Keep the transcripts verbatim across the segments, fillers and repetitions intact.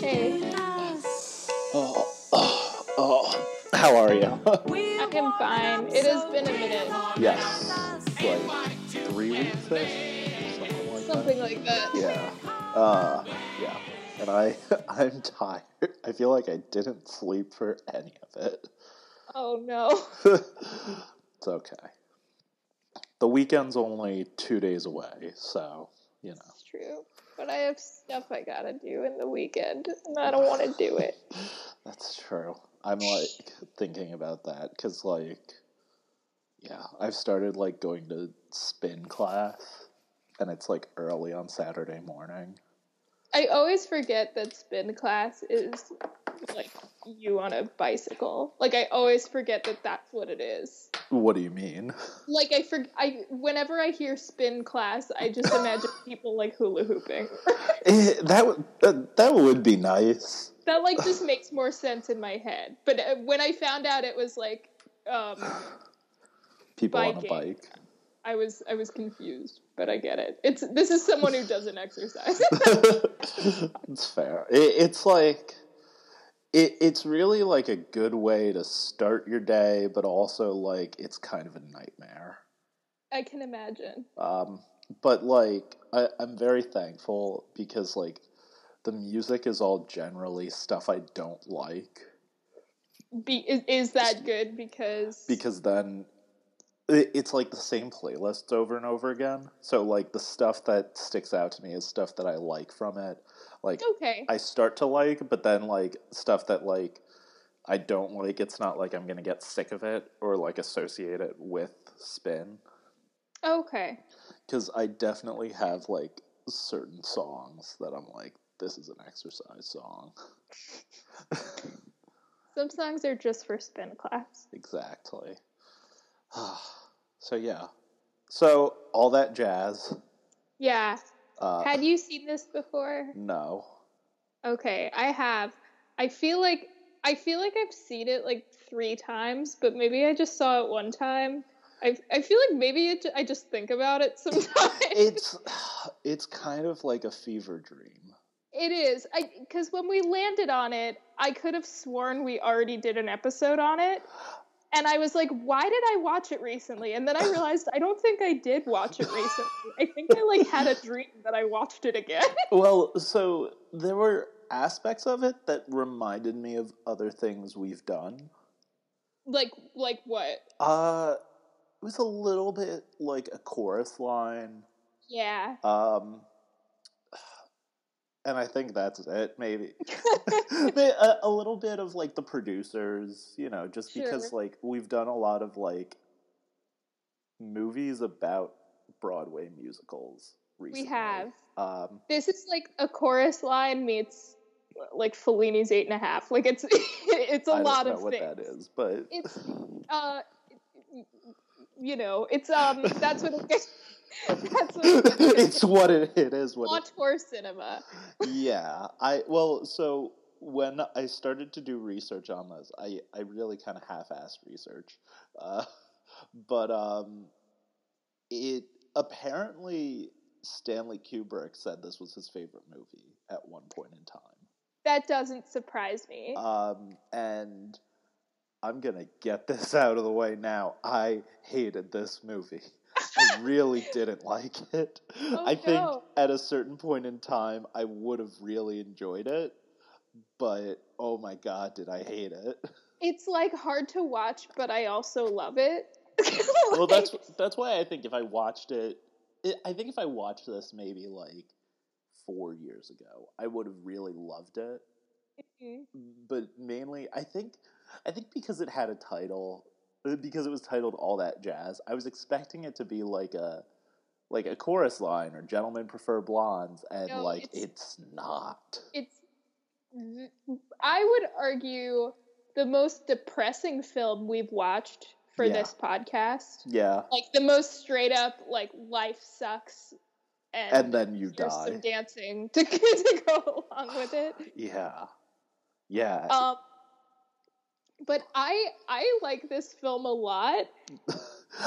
Hey. Oh, oh, oh. How are you? I am fine. It has been a minute. Yes. Like three weeks-ish? Something like Something that. like that. Yeah. Uh, yeah. And I, I'm tired. I feel like I didn't sleep for any of it. Oh, no. It's okay. The weekend's only two days away, so, you know. It's true. But I have stuff I gotta do in the weekend, and I don't want to do it. That's true. I'm, like, thinking about that, because, like, yeah, I've started, like, going to spin class, and it's, like, early on Saturday morning. I always forget that spin class is, like, you on a bicycle. Like, I always forget that that's what it is. What do you mean? Like, I, for, I whenever I hear spin class, I just imagine people, like, hula hooping. it, that, w- that, that would be nice. That, like, just makes more sense in my head. But when I found out it was, like, um... people biking, on a bike. I was I was confused, but I get it. It's this is someone who doesn't exercise. It's fair. It, it's like it, it's really like a good way to start your day, but also like it's kind of a nightmare. I can imagine. Um, but like I, I'm very thankful because like the music is all generally stuff I don't like. Be, is, is that good? Because because then. It's, like, the same playlists over and over again. So, like, the stuff that sticks out to me is stuff that I like from it. Like, okay. I start to like, but then, like, stuff that, like, I don't like, it's not like I'm going to get sick of it or, like, associate it with spin. Okay. Because I definitely have, like, certain songs that I'm like, this is an exercise song. Some songs are just for spin class. Exactly. So, yeah. So, All That Jazz. Yeah. Uh, Had you seen this before? No. Okay, I have. I feel like I feel like I've seen it, like, three times, but maybe I just saw it one time. I I feel like maybe it, I just think about it sometimes. It's it's kind of like a fever dream. It is. I because when we landed on it, I could have sworn we already did an episode on it. And I was like, why did I watch it recently? And then I realized I don't think I did watch it recently. I think I, like, had a dream that I watched it again. Well, so there were aspects of it that reminded me of other things we've done. Like, like what? Uh, it was a little bit like A Chorus Line. Yeah. Um, and I think that's it, maybe. a, a little bit of, like, The Producers, you know, just sure. Because, like, we've done a lot of, like, movies about Broadway musicals recently. We have. Um, this is, like, A Chorus Line meets, like, Fellini's Eight and a Half. Like, it's it's a I lot of things. I don't know what that is, but... It's, uh, you know, it's, um, that's what it is. That's what it is. It's what it, it is. Auteur cinema. Yeah. I well, so when I started to do research on this, I, I really kind of half-assed research. Uh, but um, it apparently Stanley Kubrick said this was his favorite movie at one point in time. That doesn't surprise me. Um, and I'm going to get this out of the way now. I hated this movie. I really didn't like it. Oh, I think no. At a certain point in time, I would have really enjoyed it, but oh my god, did I hate it! It's like hard to watch, but I also love it. Like... Well, that's that's why I think if I watched it, it, I think if I watched this maybe like four years ago, I would have really loved it. Mm-hmm. But mainly, I think, I think because it had a title. Because it was titled All That Jazz, I was expecting it to be like a like a Chorus Line or Gentlemen Prefer Blondes, and no, like it's, it's not. It's I would argue the most depressing film we've watched for yeah. this podcast. Yeah, like the most straight up like life sucks, and, and then you there's die. Some dancing to, to go along with it. Yeah, yeah. Um, But I I like this film a lot.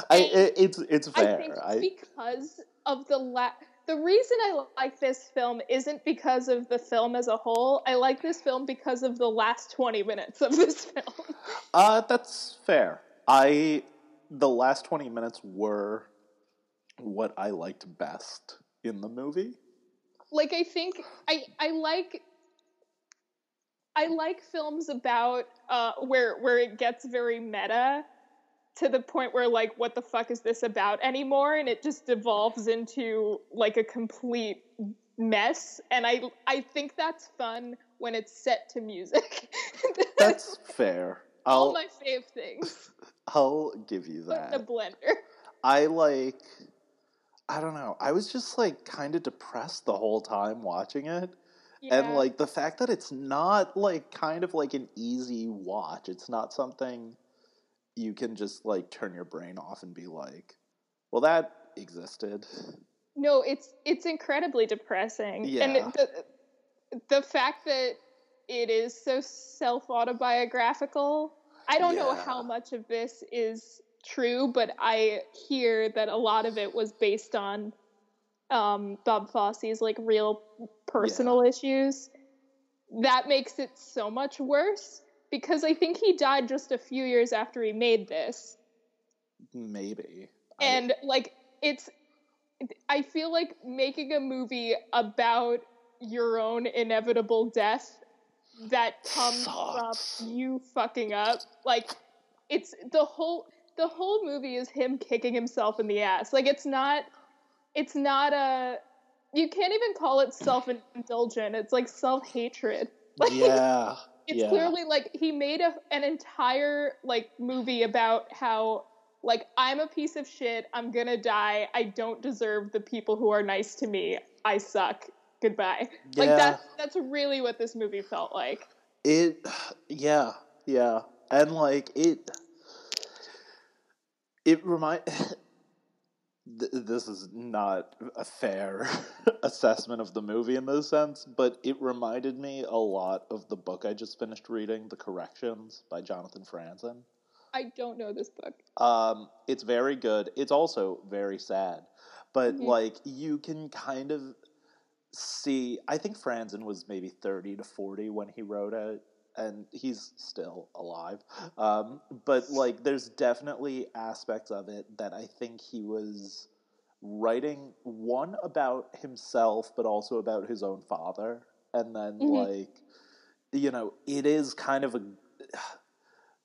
I it, it's it's fair. I think it's I, because of the la- the reason I like this film isn't because of the film as a whole. I like this film because of the last twenty minutes of this film. Uh, that's fair. I the last twenty minutes were what I liked best in the movie. Like, I think I I like I like films about uh, where where it gets very meta, to the point where, like, what the fuck is this about anymore? And it just devolves into, like, a complete mess. And I I think that's fun when it's set to music. That's fair. I'll, All my fave things. I'll give you that. Put in a blender. I, like, I don't know. I was just, like, kind of depressed the whole time watching it. Yeah. And, like, the fact that it's not, like, kind of like an easy watch. It's not something you can just, like, turn your brain off and be like, well, that existed. No, it's it's incredibly depressing. Yeah. And the, the fact that it is so self-autobiographical, I don't yeah. know how much of this is true, but I hear that a lot of it was based on um, Bob Fosse's, like, real personal yeah. issues. That makes it so much worse. Because I think he died just a few years after he made this. Maybe. And, I... like, it's... I feel like making a movie about your own inevitable death that comes Sucks. from you fucking up, like, it's... The whole the whole movie is him kicking himself in the ass. Like, it's not... It's not a... You can't even call it self-indulgent. It's, like, self-hatred. Like, yeah. It's yeah. clearly, like, he made a, an entire, like, movie about how, like, I'm a piece of shit, I'm gonna die, I don't deserve the people who are nice to me, I suck, goodbye. Yeah. Like, that's, that's really what this movie felt like. It, yeah, yeah. And, like, it, it remind. This is not a fair assessment of the movie in this sense, but it reminded me a lot of the book I just finished reading, The Corrections by Jonathan Franzen. I don't know this book. Um, it's very good. It's also very sad. But, mm-hmm. like, you can kind of see... I think Franzen was maybe thirty to forty when he wrote it, and he's still alive. Um, but, like, there's definitely aspects of it that I think he was writing, one, about himself, but also about his own father. And then, mm-hmm. like, you know, it is kind of a...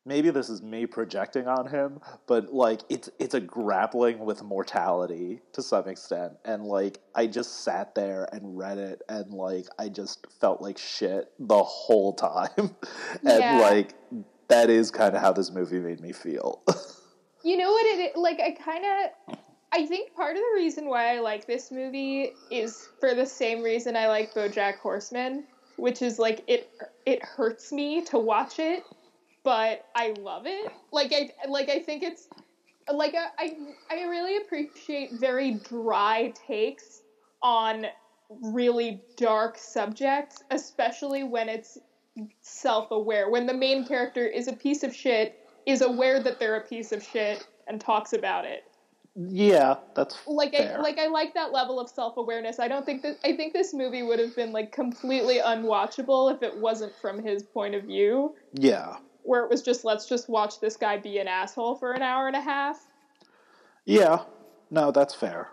Maybe this is me projecting on him, but, like, it's it's a grappling with mortality to some extent. And, like, I just sat there and read it, and, like, I just felt like shit the whole time. and, yeah. like, that is kind of how this movie made me feel. You know what it is? Like, I kind of... I think part of the reason why I like this movie is for the same reason I like BoJack Horseman, which is, like, it it hurts me to watch it. But I love it. Like, I like I think it's... Like, I, I really appreciate very dry takes on really dark subjects, especially when it's self-aware. When the main character is a piece of shit, is aware that they're a piece of shit, and talks about it. Yeah, that's like fair. I, like, I like that level of self-awareness. I don't think that... I think this movie would have been, like, completely unwatchable if it wasn't from his point of view. Yeah. Where it was just, let's just watch this guy be an asshole for an hour and a half. Yeah. No, that's fair.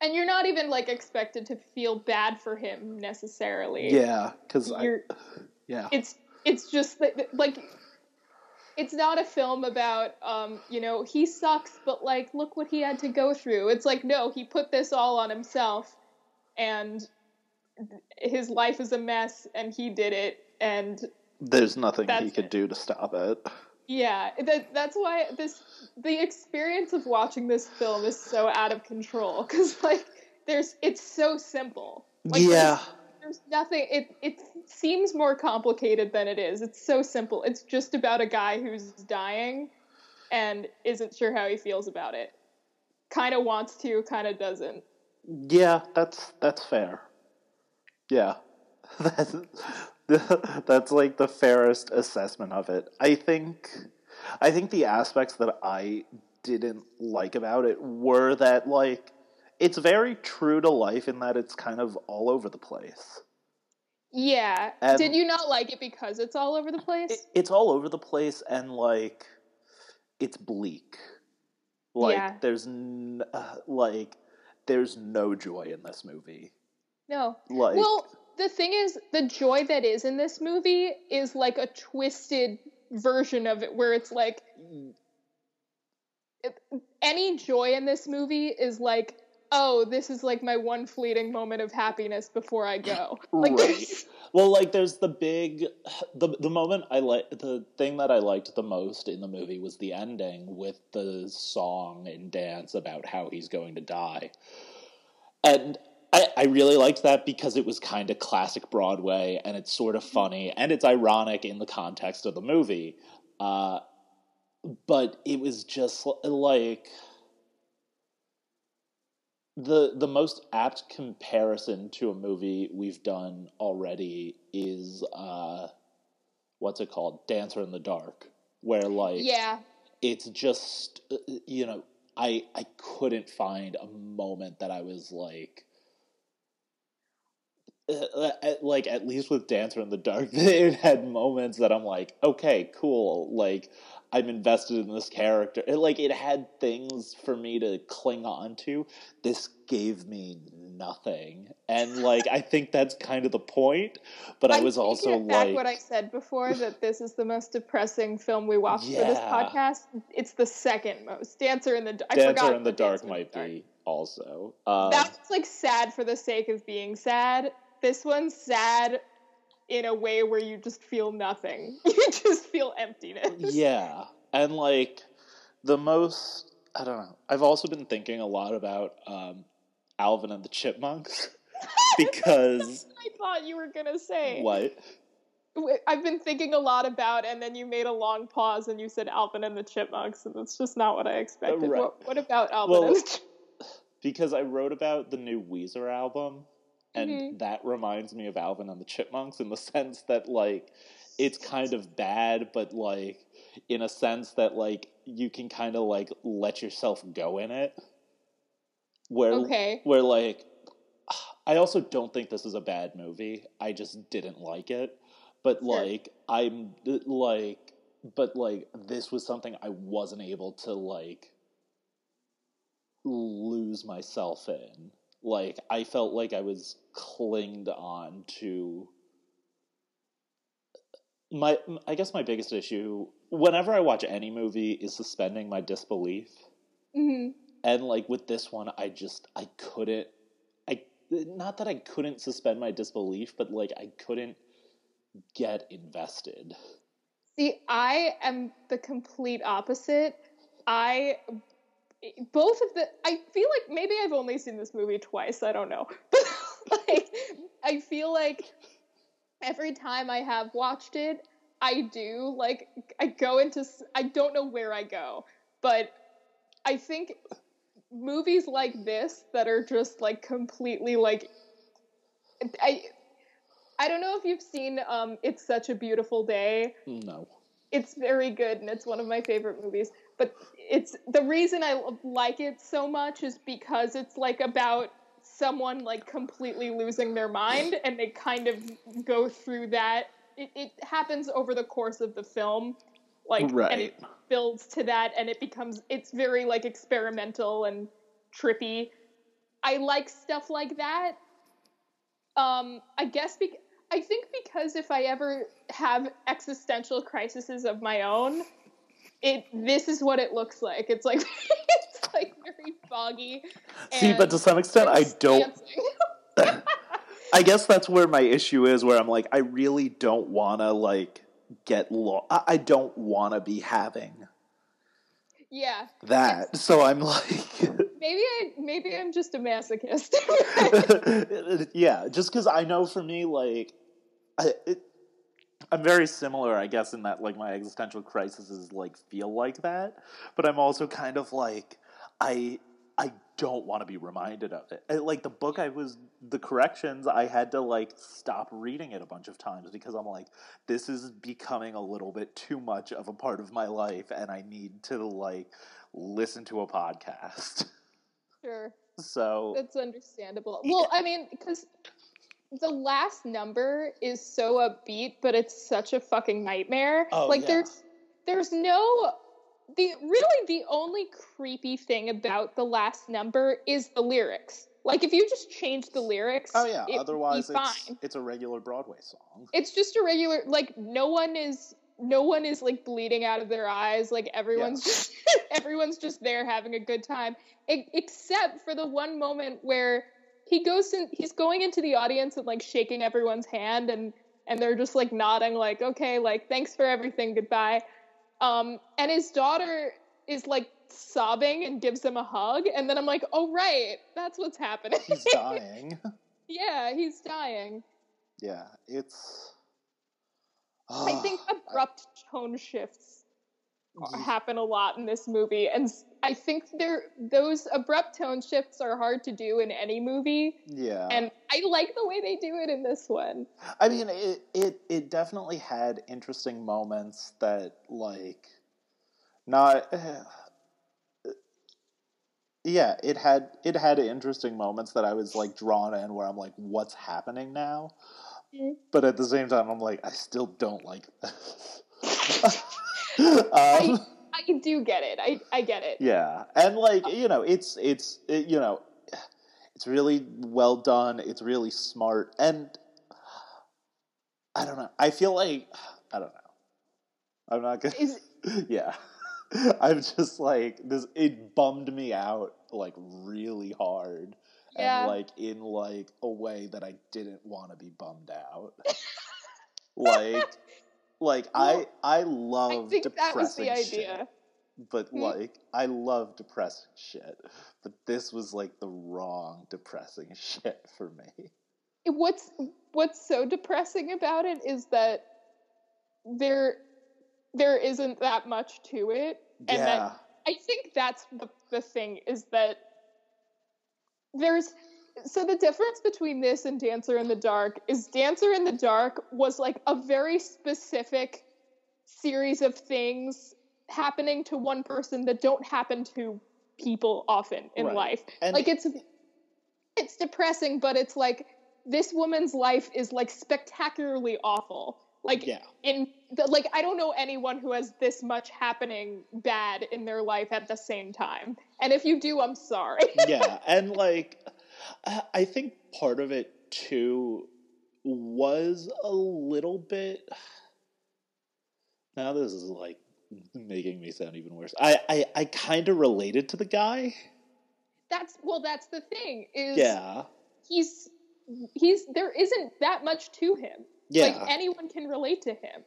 And you're not even, like, expected to feel bad for him, necessarily. Yeah, because I... Yeah. It's, it's just, that, like... It's not a film about, um, you know, he sucks, but, like, look what he had to go through. It's like, no, he put this all on himself, and his life is a mess, and he did it, and... There's nothing that's he could it. do to stop it. Yeah, that, that's why this the experience of watching this film is so out of control, because, like, there's it's so simple. Like, yeah. There's, there's nothing, it, it seems more complicated than it is. It's so simple. It's just about a guy who's dying and isn't sure how he feels about it. Kind of wants to, kind of doesn't. Yeah, that's that's fair. Yeah. That's... That's, like, the fairest assessment of it. I think I think the aspects that I didn't like about it were that, like, it's very true to life in that it's kind of all over the place. Yeah. And did you not like it because it's all over the place? It, it's all over the place, and, like, it's bleak. Like, yeah. there's, n- uh, like, there's no joy in this movie. No. Like, well, the thing is, the joy that is in this movie is, like, a twisted version of it, where it's, like, any joy in this movie is, like, oh, this is, like, my one fleeting moment of happiness before I go. Like, right. Well, like, there's the big, the the moment I like, the thing that I liked the most in the movie was the ending with the song and dance about how he's going to die. And I, I really liked that because it was kind of classic Broadway, and it's sort of funny, and it's ironic in the context of the movie. Uh, but it was just, like, The the most apt comparison to a movie we've done already is, uh, what's it called? Dancer in the Dark, where, like, yeah. it's just, you know, I I couldn't find a moment that I was, like, like, at least with Dancer in the Dark, it had moments that I'm like, okay, cool, like, I'm invested in this character. It, like, it had things for me to cling on to. This gave me nothing. And, like, I think that's kind of the point. But I, I was also, like... back what I said before, that this is the most depressing film we watched yeah. for this podcast. It's the second most. Dancer in the... I Dancer forgot in the Dark Dancer might the dark. be also. Um, that's, like, sad for the sake of being sad. This one's sad in a way where you just feel nothing. You just feel emptiness. Yeah. And, like, the most... I don't know. I've also been thinking a lot about um, Alvin and the Chipmunks. Because... I thought you were going to say. What? I've been thinking a lot about, and then you made a long pause and you said Alvin and the Chipmunks, and that's just not what I expected. Right. What, what about Alvin well, and the Chipmunks? Because I wrote about the new Weezer album. And mm-hmm. that reminds me of Alvin and the Chipmunks in the sense that, like, it's kind of bad, but, like, in a sense that, like, you can kind of, like, let yourself go in it. Where, okay. Where, like, I also don't think this is a bad movie. I just didn't like it. But, like, yeah. I'm, like, but, like, this was something I wasn't able to, like, lose myself in. Like, I felt like I was clinged on to my, I guess my biggest issue whenever I watch any movie is suspending my disbelief. Mm-hmm. And, like, with this one, I just, I couldn't, I, not that I couldn't suspend my disbelief, but, like, I couldn't get invested. See, I am the complete opposite. I... Both of the, I feel like maybe I've only seen this movie twice, I don't know. Like, I feel like every time I have watched it, I do, like, I go into, I don't know where I go, but I think movies like this that are just, like, completely, like, I, I don't know if you've seen um, It's Such a Beautiful Day. No. It's very good, and it's one of my favorite movies. But it's the reason I like it so much is because it's, like, about someone, like, completely losing their mind, and they kind of go through that. It, it happens over the course of the film, like, right. and it builds to that, and it becomes, it's very, like, experimental and trippy. I like stuff like that. Um, I guess be- I think because if I ever have existential crises of my own. It, this is what it looks like. It's like it's like very foggy. And see, but to some extent, I don't. I guess that's where my issue is. Where I'm like, I really don't want to like get lost. I, I don't want to be having. Yeah. That. Yes. So I'm like. maybe I. Maybe I'm just a masochist. Yeah, just because I know for me, like, I. It, I'm very similar, I guess, in that, like, my existential crises, like, feel like that. But I'm also kind of, like, I I don't want to be reminded of it. Like, the book I was, The Corrections, I had to, like, stop reading it a bunch of times because I'm like, this is becoming a little bit too much of a part of my life, and I need to, like, listen to a podcast. Sure. So that's understandable. Well, I mean, because the last number is so upbeat, but it's such a fucking nightmare. Oh, like yeah. there's there's no the really the only creepy thing about the last number is the lyrics. Like, if you just change the lyrics, oh yeah, it otherwise would be it's fine. It's a regular Broadway song. It's just a regular, like, no one is no one is like bleeding out of their eyes. Like, everyone's yeah. just everyone's just there having a good time, it, except for the one moment where he goes in, he's going into the audience and like shaking everyone's hand, and and they're just like nodding, like, okay, like, thanks for everything, goodbye. Um, and his daughter is like sobbing and gives him a hug, and then I'm like, oh right, that's what's happening. He's dying. Yeah, he's dying. Yeah, it's uh, I think abrupt I... tone shifts yeah. happen a lot in this movie, and I think there those abrupt tone shifts are hard to do in any movie. Yeah. And I like the way they do it in this one. I mean, it it, it definitely had interesting moments that, like, not uh, yeah, it had it had interesting moments that I was like drawn in, where I'm like, what's happening now? Mm. But at the same time, I'm like, I still don't like this. um, I, I do get it. I, I get it. Yeah, and like, you know, it's it's it, you know, it's really well done. It's really smart, and I don't know. I feel like I don't know. I'm not gonna. Is, yeah. I'm just like, this, it bummed me out, like, really hard. Yeah. And, like, in, like, a way that I didn't want to be bummed out. like, like well, I I love depressing shit. I think that was the idea. Shit, but, mm-hmm. like, I love depressing shit. But this was, like, the wrong depressing shit for me. What's, what's so depressing about it is that there... there isn't that much to it. And yeah. that, I think that's the, the thing, is that there's... So the difference between this and Dancer in the Dark is Dancer in the Dark was like a very specific series of things happening to one person that don't happen to people often in right. life. And like, it's it's depressing, but it's like, this woman's life is like spectacularly awful. Like, yeah. in the, like, I don't know anyone who has this much happening bad in their life at the same time. And if you do, I'm sorry. Yeah, and, like, I think part of it, too, was a little bit... Now this is, like, making me sound even worse. I, I, I kind of related to the guy. That's... Well, that's the thing, is... Yeah. He's... He's... There isn't that much to him. Yeah. Like, anyone can relate to him.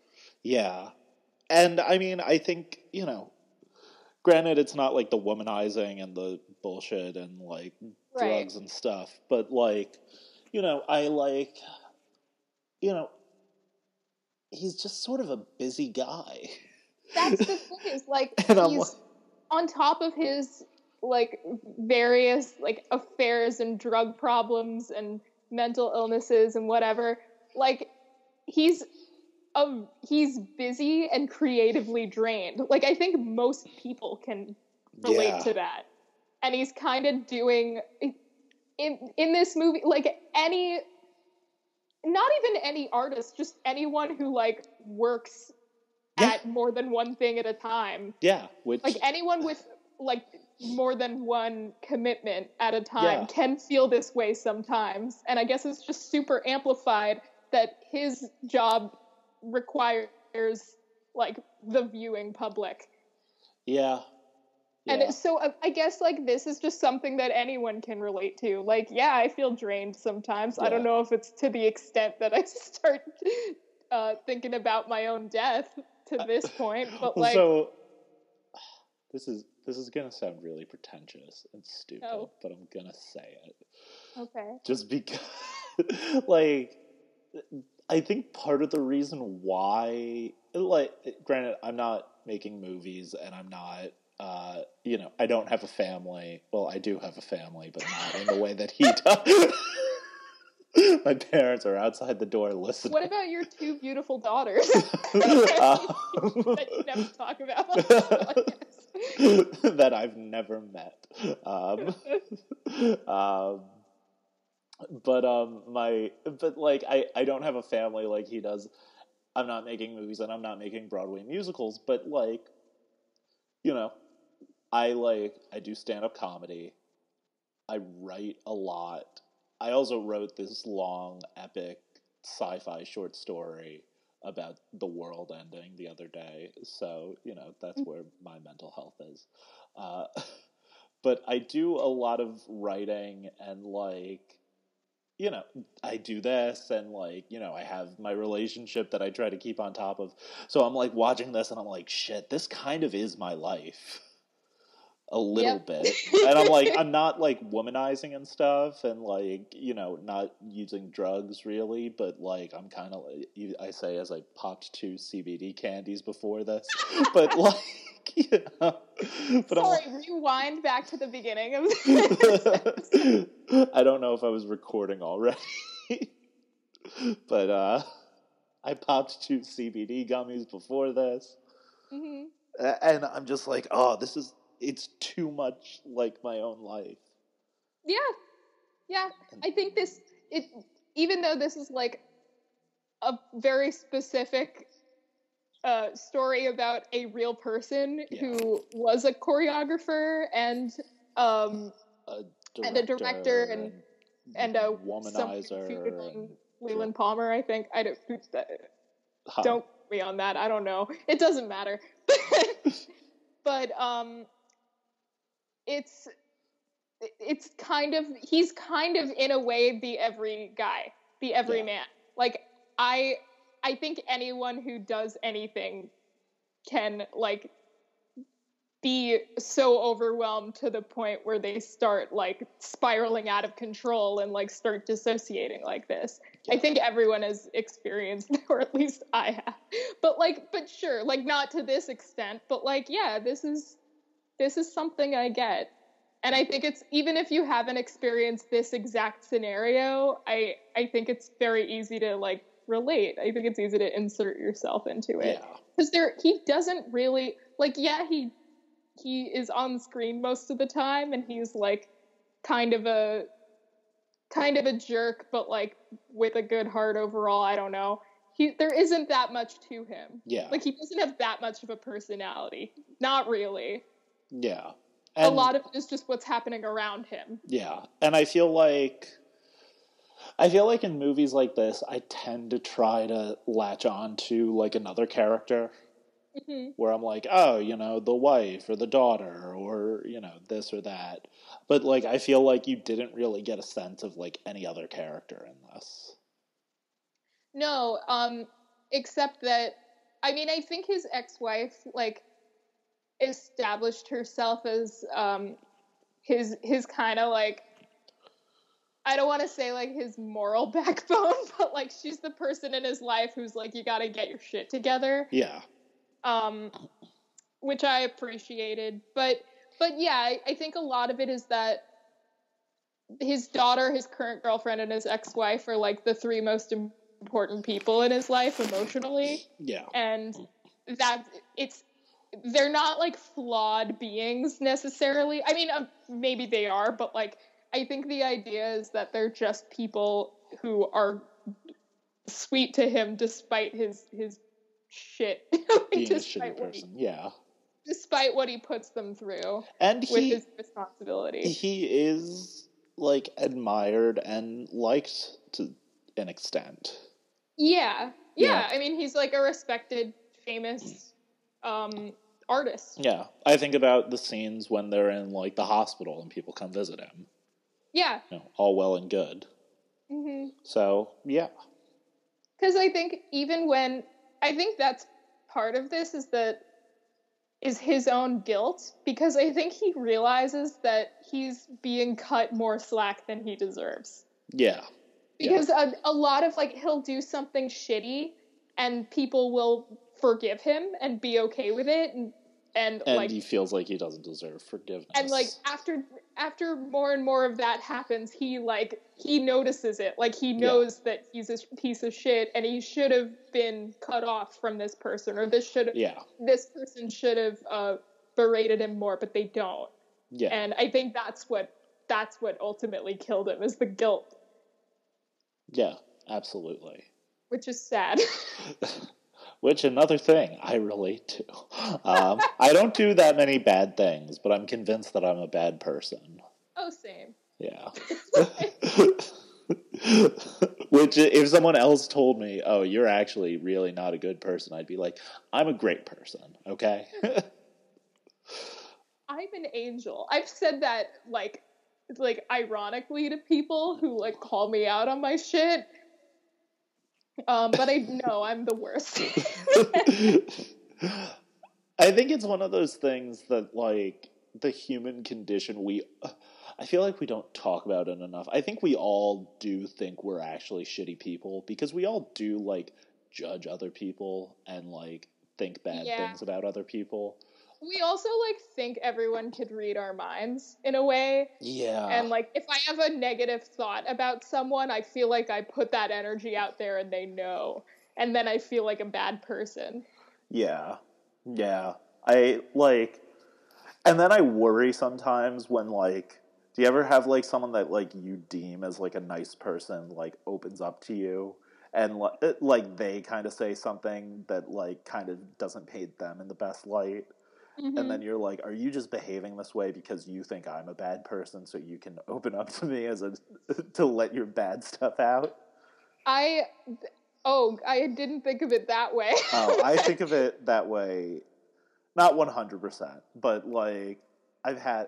Yeah. And, I mean, I think, you know, granted, it's not, like, the womanizing and the bullshit and, like, right. drugs and stuff. But, like, you know, I, like, you know, he's just sort of a busy guy. That's the thing, is, like, and he's like... on top of his, like, various, like, affairs and drug problems and mental illnesses and whatever... Like, he's um, he's busy and creatively drained. Like, I think most people can relate yeah. to that. And he's kind of doing, in in this movie, like, any, not even any artist, just anyone who, like, works yeah. at more than one thing at a time. Yeah. Which... Like, anyone with, like, more than one commitment at a time yeah. can feel this way sometimes. And I guess it's just super amplified that his job requires, like, the viewing public. Yeah. yeah. And so uh, I guess, like, this is just something that anyone can relate to. Like, yeah, I feel drained sometimes. Yeah. I don't know if it's to the extent that I start uh, thinking about my own death to this uh, point. But, like... So, this is this is going to sound really pretentious and stupid, oh. but I'm going to say it. Okay. Just because, like... I think part of the reason why, like, granted, I'm not making movies, and I'm not, uh, you know, I don't have a family. Well, I do have a family, but not in the way that he does. My parents are outside the door listening. What about your two beautiful daughters? um, that you never talk about. that I've never met. Um, um, but um, my, but like I, I don't have a family like he does. I'm not making movies and I'm not making Broadway musicals, but like, you know, I like, I do stand-up comedy. I write a lot. I also wrote this long, epic sci-fi short story about the world ending the other day. So, you know, that's where my mental health is. Uh, but I do a lot of writing and, like, you know, I do this and, like, you know, I have my relationship that I try to keep on top of. So I'm, like, watching this and I'm like, shit, this kind of is my life. A little yep. bit. And I'm like, I'm not like womanizing and stuff and like, you know, not using drugs really, but like, I'm kind of, I say as I popped two C B D candies before this, but like, you know. But sorry, I'm like, rewind back to the beginning of this. I don't know if I was recording already, but uh, I popped two C B D gummies before this. Mm-hmm. And I'm just like, oh, this is, it's too much like my own life. Yeah. Yeah. I think this, it, even though this is like a very specific uh, story about a real person yeah. who was a choreographer and, um, a director and a director and, and, and a womanizer. And Leland Palmer, I think. I don't, huh. don't quote me on that. I don't know. It doesn't matter. But, um, It's, it's kind of, he's kind of in a way the every guy, the every yeah. man. Like, I, I think anyone who does anything can, like, be so overwhelmed to the point where they start, like, spiraling out of control and, like, start dissociating like this. Yeah. I think everyone has experienced, or at least I have. But, like, but sure, like, not to this extent, but, like, yeah, this is... This is something I get. And I think it's, even if you haven't experienced this exact scenario, I, I think it's very easy to, like, relate. I think it's easy to insert yourself into it. Yeah. Because there, he doesn't really, like, yeah, he he is on screen most of the time, and he's, like, kind of a, kind of a jerk, but, like, with a good heart overall, I don't know. He, there isn't that much to him. Yeah. Like, he doesn't have that much of a personality. Not really. Yeah. And a lot of it is just what's happening around him. Yeah. And I feel like, I feel like in movies like this, I tend to try to latch on to, like, another character mm-hmm. where I'm like, oh, you know, the wife or the daughter or, you know, this or that. But, like, I feel like you didn't really get a sense of, like, any other character in this. No, um, except that, I mean, I think his ex-wife, like, established herself as um his his kind of, like, I don't want to say, like, his moral backbone, but, like, she's the person in his life who's like, you gotta get your shit together. Yeah. Um which I appreciated. But but yeah, I, I think a lot of it is that his daughter, his current girlfriend, and his ex-wife are, like, the three most important people in his life emotionally. Yeah. And that it's they're not, like, flawed beings necessarily. I mean, um, maybe they are, but, like, I think the idea is that they're just people who are sweet to him despite his his shit. Being despite a shitty person, he, yeah. Despite what he puts them through and with he, his responsibility. He is, like, admired and liked to an extent. Yeah. Yeah. yeah. I mean, he's, like, a respected, famous... Um, artists. Yeah. I think about the scenes when they're in, like, the hospital and people come visit him. Yeah. You know, all well and good. Mm-hmm. So, yeah. Because I think even when... I think that's part of this is that... is his own guilt. Because I think he realizes that he's being cut more slack than he deserves. Yeah. Because yeah. A, a lot of, like, he'll do something shitty and people will... forgive him and be okay with it, and and, and like, he feels like he doesn't deserve forgiveness. And, like, after after more and more of that happens, he like he notices it. Like, he knows yeah. that he's a piece of shit, and he should have been cut off from this person, or this should yeah. this person should have uh, berated him more, but they don't. Yeah. And I think that's what that's what ultimately killed him, is the guilt. Yeah, absolutely. Which is sad. Which, another thing I relate to. Um, I don't do that many bad things, but I'm convinced that I'm a bad person. Oh, same. Yeah. Which, if someone else told me, oh, you're actually really not a good person, I'd be like, I'm a great person, okay? I'm an angel. I've said that, like, like ironically to people who, like, call me out on my shit. Um, but I know I'm the worst. I think it's one of those things that, like, the human condition, we... Uh, I feel like we don't talk about it enough. I think we all do think we're actually shitty people, because we all do, like, judge other people and, like, think bad yeah. things about other people. We also, like, think everyone could read our minds in a way. Yeah. And, like, if I have a negative thought about someone, I feel like I put that energy out there and they know. And then I feel like a bad person. Yeah. Yeah. I, like... And then I worry sometimes when, like... Do you ever have, like, someone that, like, you deem as, like, a nice person, like, opens up to you and, like, they kind of say something that, like, kind of doesn't paint them in the best light? Mm-hmm. And then you're like, are you just behaving this way because you think I'm a bad person so you can open up to me as a to let your bad stuff out? I, oh, I didn't think of it that way. Oh, I think of it that way, not one hundred percent, but, like, I've had...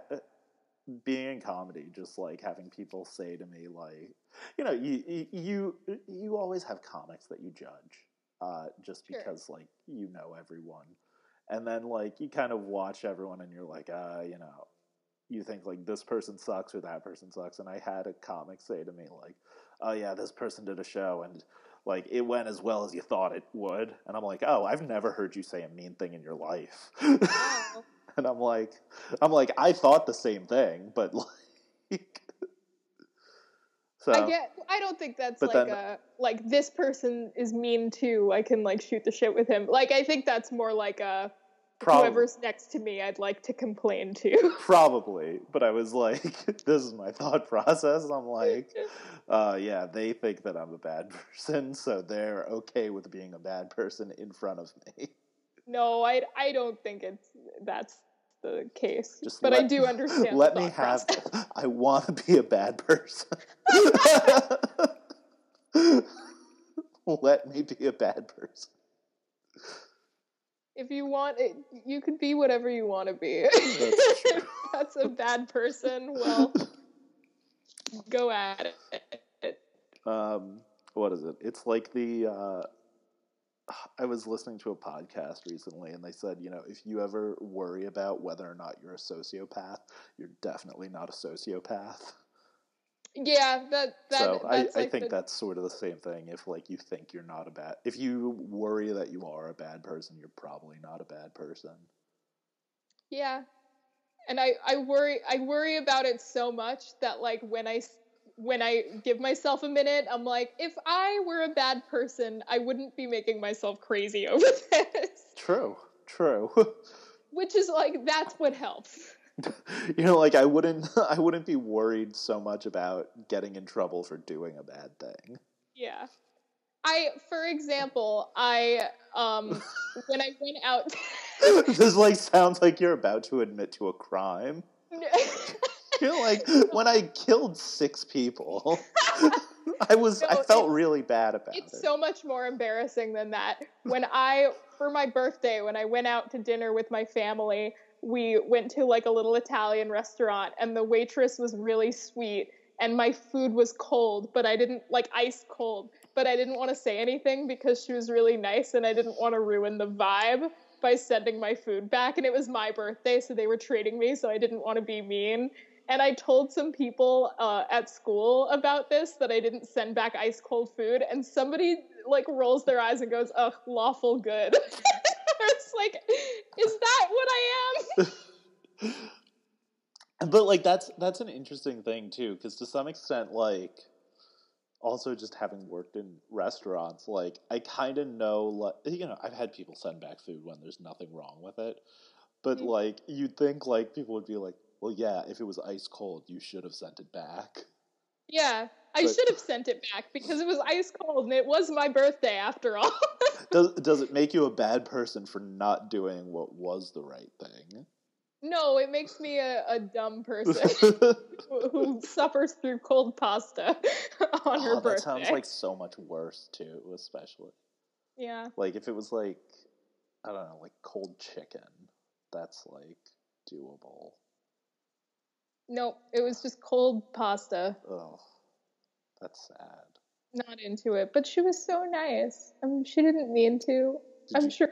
being in comedy, just, like, having people say to me, like, you know, you you you always have comics that you judge, uh, just sure. because, like, you know everyone. And then, like, you kind of watch everyone and you're like, uh, you know, you think, like, this person sucks or that person sucks. And I had a comic say to me, like, oh, yeah, this person did a show and, like, it went as well as you thought it would. And I'm like, oh, I've never heard you say a mean thing in your life. Wow. And I'm like, I'm like, I thought the same thing, but like, so I get. I don't think that's like then, a like this person is mean too. I can like shoot the shit with him. Like I think that's more like a prob- whoever's next to me. I'd like to complain to. Probably, but I was like, this is my thought process. I'm like, uh, yeah, they think that I'm a bad person, so they're okay with being a bad person in front of me. No, I, I don't think it's that's the case. Just but let, I do understand. Let me have. Process. I want to be a bad person. Let me be a bad person. If you want, it, you could be whatever you want to be. That's true. If that's a bad person, well, go at it. Um, what is it? It's like the. Uh, I was listening to a podcast recently and they said, you know, if you ever worry about whether or not you're a sociopath, you're definitely not a sociopath. Yeah. That, that, so that's I, like I think the... that's sort of the same thing. If like you think you're not a bad, if you worry that you are a bad person, you're probably not a bad person. Yeah. And I, I worry, I worry about it so much that like when I When I give myself a minute, I'm like, if I were a bad person, I wouldn't be making myself crazy over this. True, true. Which is like, that's what helps. You know, like I wouldn't, I wouldn't be worried so much about getting in trouble for doing a bad thing. Yeah, I, for example, I um, when I went out. This like sounds like you're about to admit to a crime. You're like, when I killed six people, I was, no, I felt really bad about it. It's so much more embarrassing than that. When I, for my birthday, when I went out to dinner with my family, we went to like a little Italian restaurant and the waitress was really sweet and my food was cold, but I didn't, like ice cold, but I didn't want to say anything because she was really nice and I didn't want to ruin the vibe by sending my food back. And it was my birthday, so they were treating me, so I didn't want to be mean. And I told some people uh, at school about this, that I didn't send back ice cold food. And somebody like rolls their eyes and goes, ugh, lawful good. It's like, is that what I am? But like, that's, that's an interesting thing too. Cause to some extent, like also just having worked in restaurants, like I kind of know, like, you know, I've had people send back food when there's nothing wrong with it. But, like, you'd think, like, people would be like, well, yeah, if it was ice cold, you should have sent it back. Yeah, I but, should have sent it back because it was ice cold and it was my birthday after all. does, does it make you a bad person for not doing what was the right thing? No, it makes me a, a dumb person who, who suffers through cold pasta on oh, her birthday. That sounds like so much worse, too, especially. Yeah. Like, if it was, like, I don't know, like cold chicken, that's, like, doable. Nope, it was just cold pasta. Oh, that's sad. Not into it, but she was so nice. I mean, she didn't mean to. Did I'm you... sure...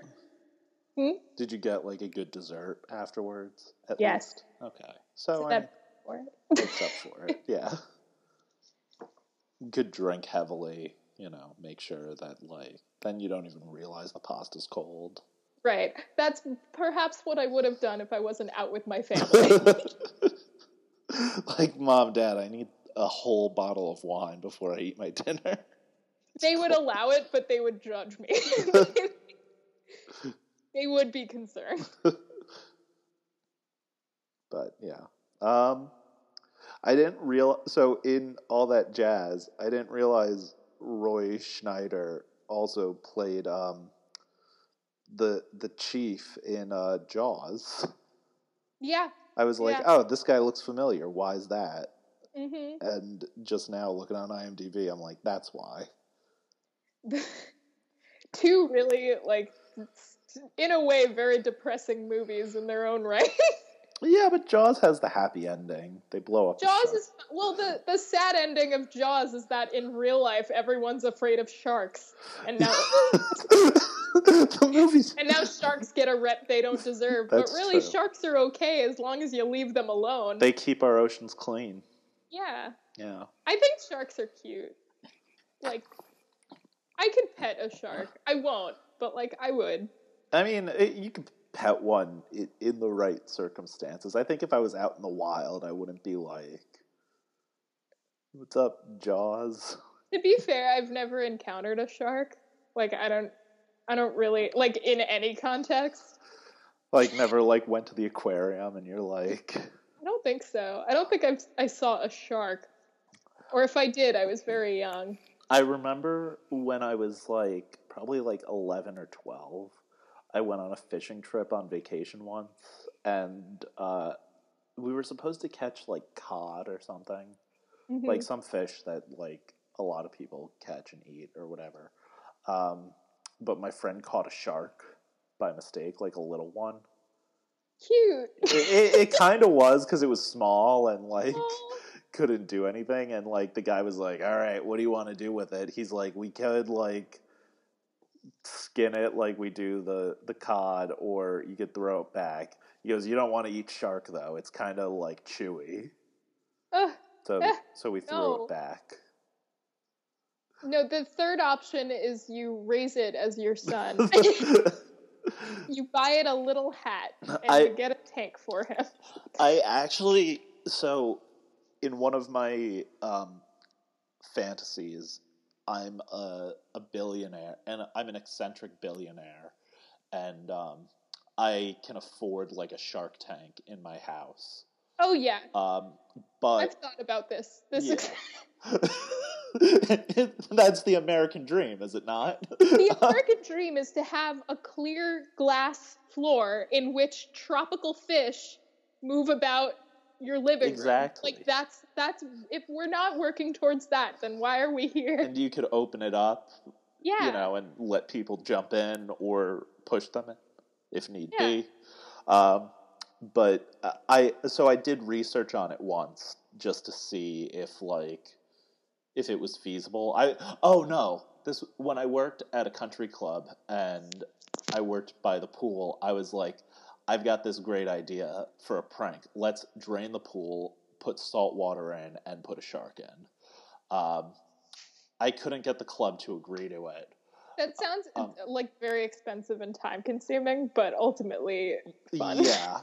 Hmm? Did you get, like, a good dessert afterwards? At yes. least? Okay. So I... Except for it. Except for it, yeah. You could drink heavily, you know, make sure that, like, then you don't even realize the pasta's cold. Right. That's perhaps what I would have done if I wasn't out with my family. Like, Mom, Dad, I need a whole bottle of wine before I eat my dinner. It's they would cold. Allow it, but they would judge me. They would be concerned. But, yeah. Um, I didn't realize... So, in All That Jazz, I didn't realize Roy Schneider also played um, the the chief in uh, Jaws. Yeah. I was like, yeah. oh, this guy looks familiar. Why is that? Mm-hmm. And just now, looking on IMDb, I'm like, that's why. Two really, like... in a way, very depressing movies in their own right. Yeah, but Jaws has the happy ending. They blow up. Jaws is well. The the sad ending of Jaws is that in real life, everyone's afraid of sharks, and now the movies. And now sharks get a rep they don't deserve. But really, true. Sharks are okay as long as you leave them alone. They keep our oceans clean. Yeah. Yeah. I think sharks are cute. Like, I could pet a shark. I won't, but like, I would. I mean, it, you could pet one in, in the right circumstances. I think if I was out in the wild, I wouldn't be like, what's up, Jaws? To be fair, I've never encountered a shark. Like, I don't, I don't really, like, in any context. Like, never, like, went to the aquarium and you're like... I don't think so. I don't think I've, I saw a shark. Or if I did, I was very young. I remember when I was, like, probably, like, eleven or twelve. I went on a fishing trip on vacation once, and uh, we were supposed to catch, like, cod or something. Mm-hmm. Like, some fish that, like, a lot of people catch and eat or whatever. Um, but my friend caught a shark by mistake, like a little one. Cute! It, it, it kind of was, because it was small and, like, aww, couldn't do anything. And, like, the guy was like, all right, what do you want to do with it? He's like, we could, like... skin it like we do the the cod, or you could throw it back. He goes, you don't want to eat shark though, it's kind of like chewy. uh, so uh, so we threw no. it back. No, the third option is you raise it as your son. You buy it a little hat and I, you get a tank for him. I actually, so in one of my um fantasies, I'm a, a billionaire, and I'm an eccentric billionaire, and um, I can afford, like, a shark tank in my house. Oh, yeah. Um, but I've thought about this. This yeah. is... That's the American dream, is it not? The American dream is to have a clear glass floor in which tropical fish move about your living exactly room. Like, that's that's if we're not working towards that, then why are we here? And you could open it up, yeah, you know, and let people jump in or push them in if need yeah. be. Um but I so I did research on it once just to see if like if it was feasible. I oh no this when I worked at a country club and I worked by the pool, I was like, I've got this great idea for a prank. Let's drain the pool, put salt water in, and put a shark in. Um, I couldn't get the club to agree to it. That sounds um, like very expensive and time-consuming, but ultimately fun. Yeah,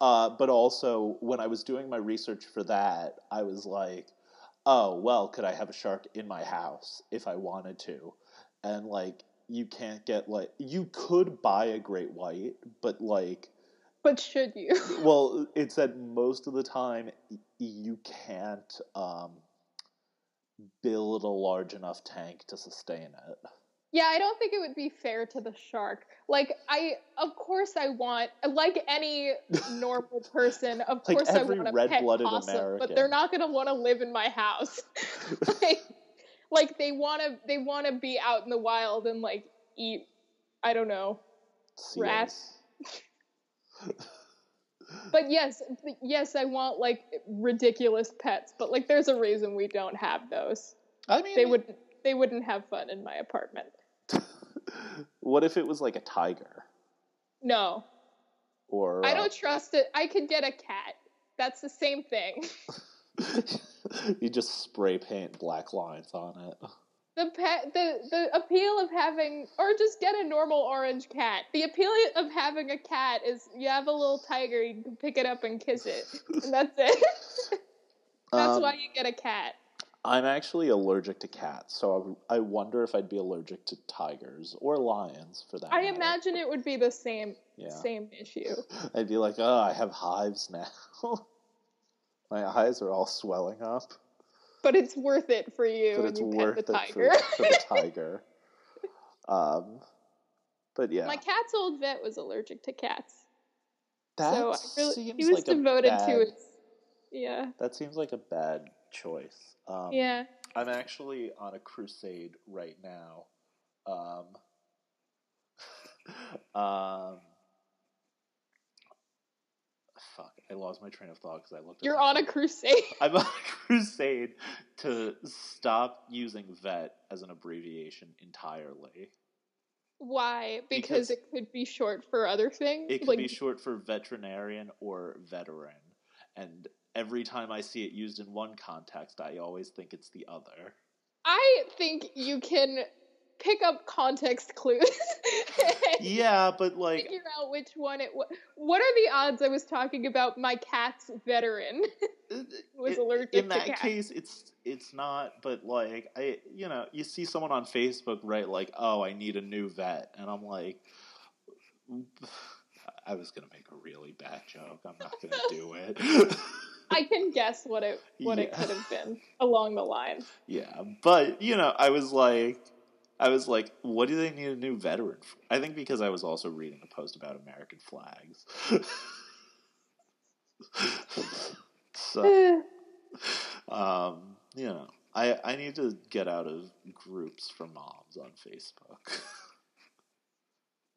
uh, but also when I was doing my research for that, I was like, oh, well, could I have a shark in my house if I wanted to? And, like, you can't get, like, you could buy a great white, but, like, But should you? Well, it's that most of the time you can't um, build a large enough tank to sustain it. Yeah, I don't think it would be fair to the shark. Like, I, of course I want, like any normal person, of like course I want a pet possum, American. But they're not going to want to live in my house. like, like, they want to they want to be out in the wild and, like, eat, I don't know, Seals. Rats. But yes, yes, I want, like, ridiculous pets, but, like, there's a reason we don't have those. I mean... They wouldn't, they wouldn't have fun in my apartment. What if it was, like, a tiger? No. Or... I don't uh, trust it. I could get a cat. That's the same thing. You just spray paint black lines on it. The pet, the, the appeal of having, or just get a normal orange cat. The appeal of having a cat is you have a little tiger, you can pick it up and kiss it, and that's it. That's um, why you get a cat. I'm actually allergic to cats, so I, I wonder if I'd be allergic to tigers or lions for that I matter. Imagine it would be the same, yeah. same issue. I'd be like, oh, I have hives now. My eyes are all swelling up. But it's worth it for you. But it's you worth pet the it tiger. For, for the tiger. Um, but yeah, my cat's old vet was allergic to cats. That so really, seems he was like devoted a bad, to its. Yeah. That seems like a bad choice. Um, yeah. I'm actually on a crusade right now. Um. um Fuck, I lost my train of thought because I looked at You're on a crusade. I'm on a crusade to stop using vet as an abbreviation entirely. Why? Because, because it could be short for other things? It could like, be short for veterinarian or veteran. And every time I see it used in one context, I always think it's the other. I think you can pick up context clues. Yeah, but like... Figure out which one it was. What are the odds I was talking about my cat's veteran was it, allergic to cats? In that cats. Case, it's it's not, but like, I you know, you see someone on Facebook write like, oh, I need a new vet. And I'm like, I was going to make a really bad joke. I'm not going to do it. I can guess what it what yeah. it could have been along the line. Yeah, but, you know, I was like... I was like, what do they need a new veteran for? I think because I was also reading a post about American flags. So, um, you know, I, I need to get out of groups for moms on Facebook.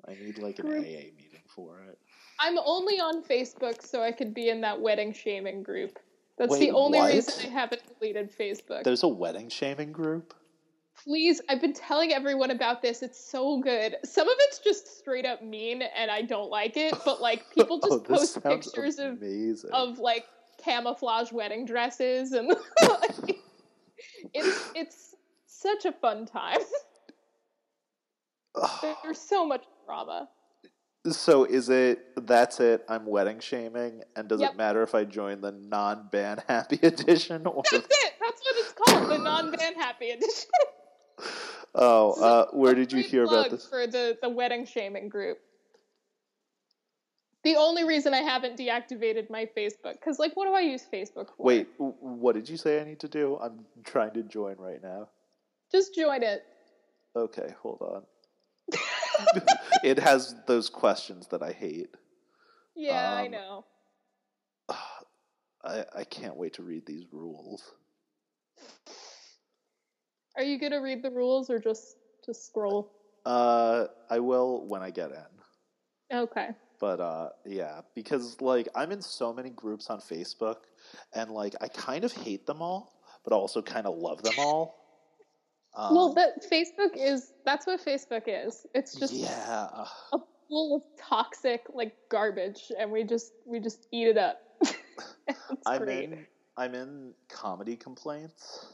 I need, like, an A A meeting for it. I'm only on Facebook so I could be in that wedding shaming group. That's Wait, the only what? reason I haven't deleted Facebook. There's a wedding shaming group? Please, I've been telling everyone about this. It's so good. Some of it's just straight up mean, and I don't like it. But like, people just oh, post pictures of, of like camouflage wedding dresses, and like, it's it's such a fun time. There's so much drama. So is it? That's it. I'm wedding shaming, and does yep. it matter if I join the non-ban happy edition? Or... That's it. That's what it's called, the non-ban happy edition. Oh, so, uh, where did you hear about this? For the, the wedding shaming group. The only reason I haven't deactivated my Facebook, because, like, what do I use Facebook for? Wait, what did you say I need to do? I'm trying to join right now. Just join it. Okay, hold on. It has those questions that I hate. Yeah, um, I know. I, I can't wait to read these rules. Are you going to read the rules or just, just scroll? Uh, I will when I get in. Okay. But, uh, yeah, because, like, I'm in so many groups on Facebook, and, like, I kind of hate them all, but also kind of love them all. Um, well, that Facebook is, that's what Facebook is. It's just yeah. a pool of toxic, like, garbage, and we just, we just eat it up. I'm great. in, I'm in comedy complaints.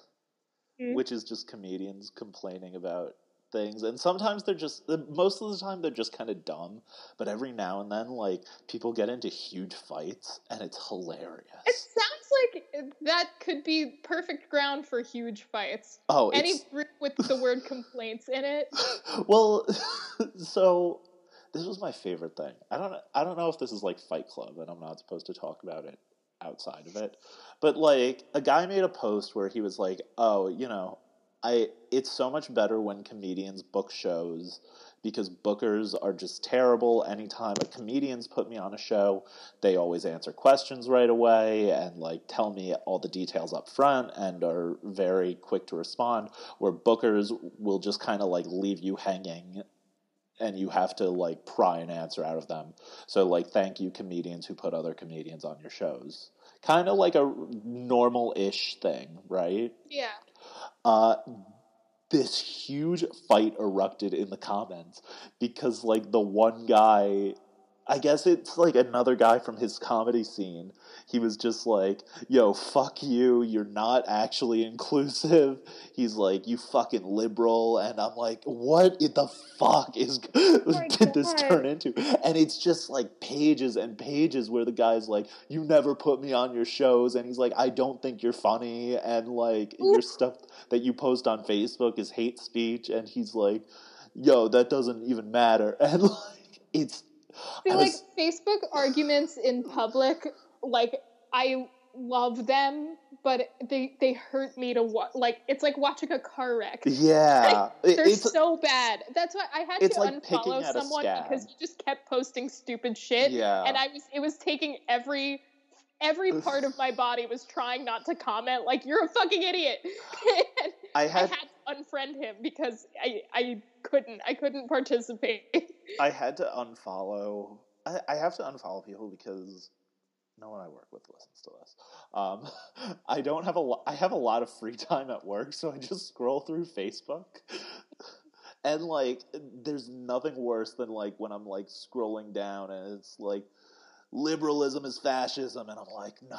Mm-hmm. Which is just comedians complaining about things. And sometimes they're just, most of the time they're just kind of dumb. But every now and then, like, people get into huge fights, and it's hilarious. It sounds like that could be perfect ground for huge fights. Oh, Any it's... group with the word complaints in it. Well, so... this was my favorite thing. I don't I don't know if this is like Fight Club, and I'm not supposed to talk about it outside of it. But like a guy made a post where he was like, "Oh, you know, I it's so much better when comedians book shows because bookers are just terrible. Anytime a comedian's put me on a show, they always answer questions right away and like tell me all the details up front and are very quick to respond, where bookers will just kind of like leave you hanging and you have to like pry an answer out of them. So like, thank you comedians who put other comedians on your shows." Kind of like a normal-ish thing, right? Yeah. Uh, this huge fight erupted in the comments because like the one guy, I guess it's like another guy from his comedy scene, he was just like, "Yo, fuck you, you're not actually inclusive." He's like, "You fucking liberal." And I'm like, what the fuck is oh did this turn into? And it's just like pages and pages where the guy's like, "You never put me on your shows," and he's like, "I don't think you're funny," and like, Ooh. "Your stuff that you post on Facebook is hate speech," and he's like, "Yo, that doesn't even matter." And like, it's I feel I was, like Facebook arguments in public, like, I love them, but they, they hurt me to watch. Like, it's like watching a car wreck. Yeah. Like, they're it's, so bad. That's why I had to like unfollow someone because you just kept posting stupid shit. Yeah. And I was, it was taking every, every part of my body was trying not to comment, like, "You're a fucking idiot." I had, I had to unfriend him because I, I couldn't, I couldn't participate. I had to unfollow. I, I have to unfollow people because no one I work with listens to this. Um, I don't have a lot, I have a lot of free time at work, so I just scroll through Facebook. And like, there's nothing worse than like when I'm like scrolling down and it's like, "Liberalism is fascism," and I'm like, no.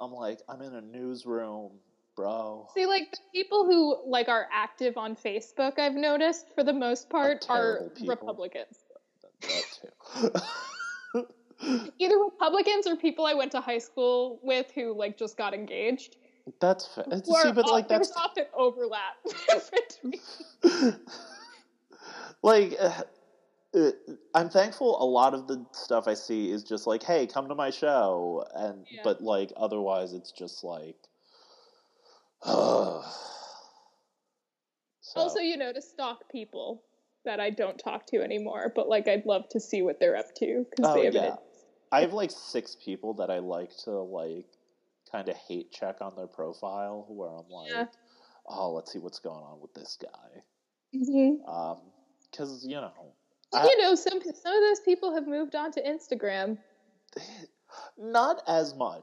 I'm like, I'm in a newsroom, bro. See, like, the people who like are active on Facebook, I've noticed for the most part are people. Republicans. That, that too. Either Republicans or people I went to high school with who like just got engaged. That's fair. See, but like that's there's often overlap between. Like, uh, uh, I'm thankful a lot of the stuff I see is just like, "Hey, come to my show," and yeah. But like otherwise, it's just like. Uh, so. Also, you know, to stalk people that I don't talk to anymore, but like I'd love to see what they're up to because oh, they have yeah. it. I have like six people that I like to like kind of hate check on their profile where I'm like, yeah. "Oh, let's see what's going on with this guy." Mm-hmm. Um, because you know, well, I, you know, some some of those people have moved on to Instagram. Not as much,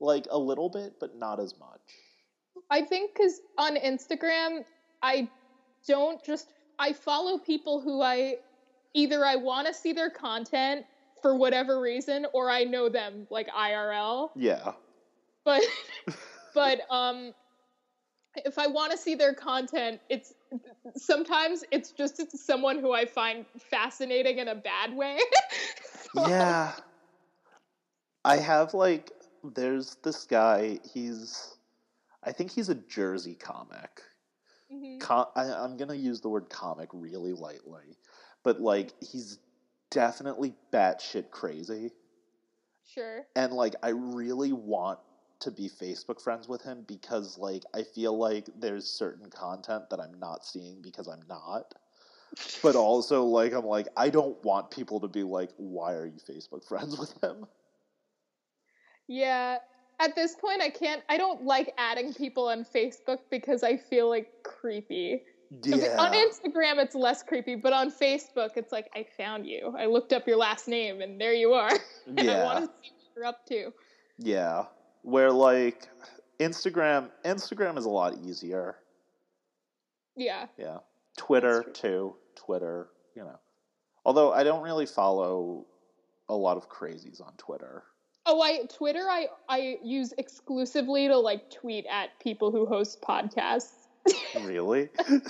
like a little bit, but not as much. I think because on Instagram, I don't just I follow people who I either I want to see their content. For whatever reason, or I know them like I R L. Yeah. But, but um, if I want to see their content, it's sometimes it's just it's someone who I find fascinating in a bad way. So, yeah. I have like, there's this guy. He's, I think he's a Jersey comic. Mm-hmm. Com- I, I'm gonna use the word comic really lightly, but like he's. Definitely batshit crazy. Sure. And like I really want to be Facebook friends with him because like I feel like there's certain content that I'm not seeing because I'm not. But also like I'm like I don't want people to be like, "Why are you Facebook friends with him?" Yeah. At this point I can't I don't like adding people on Facebook because I feel like creepy. Yeah. On Instagram, it's less creepy, but on Facebook, it's like, "I found you. I looked up your last name, and there you are." And yeah. I want to see what you're up to. Yeah. Where, like, Instagram, Instagram is a lot easier. Yeah. Yeah. Twitter, too. Twitter, you know. Although, I don't really follow a lot of crazies on Twitter. Oh, I Twitter, I, I use exclusively to, like, tweet at people who host podcasts. Really?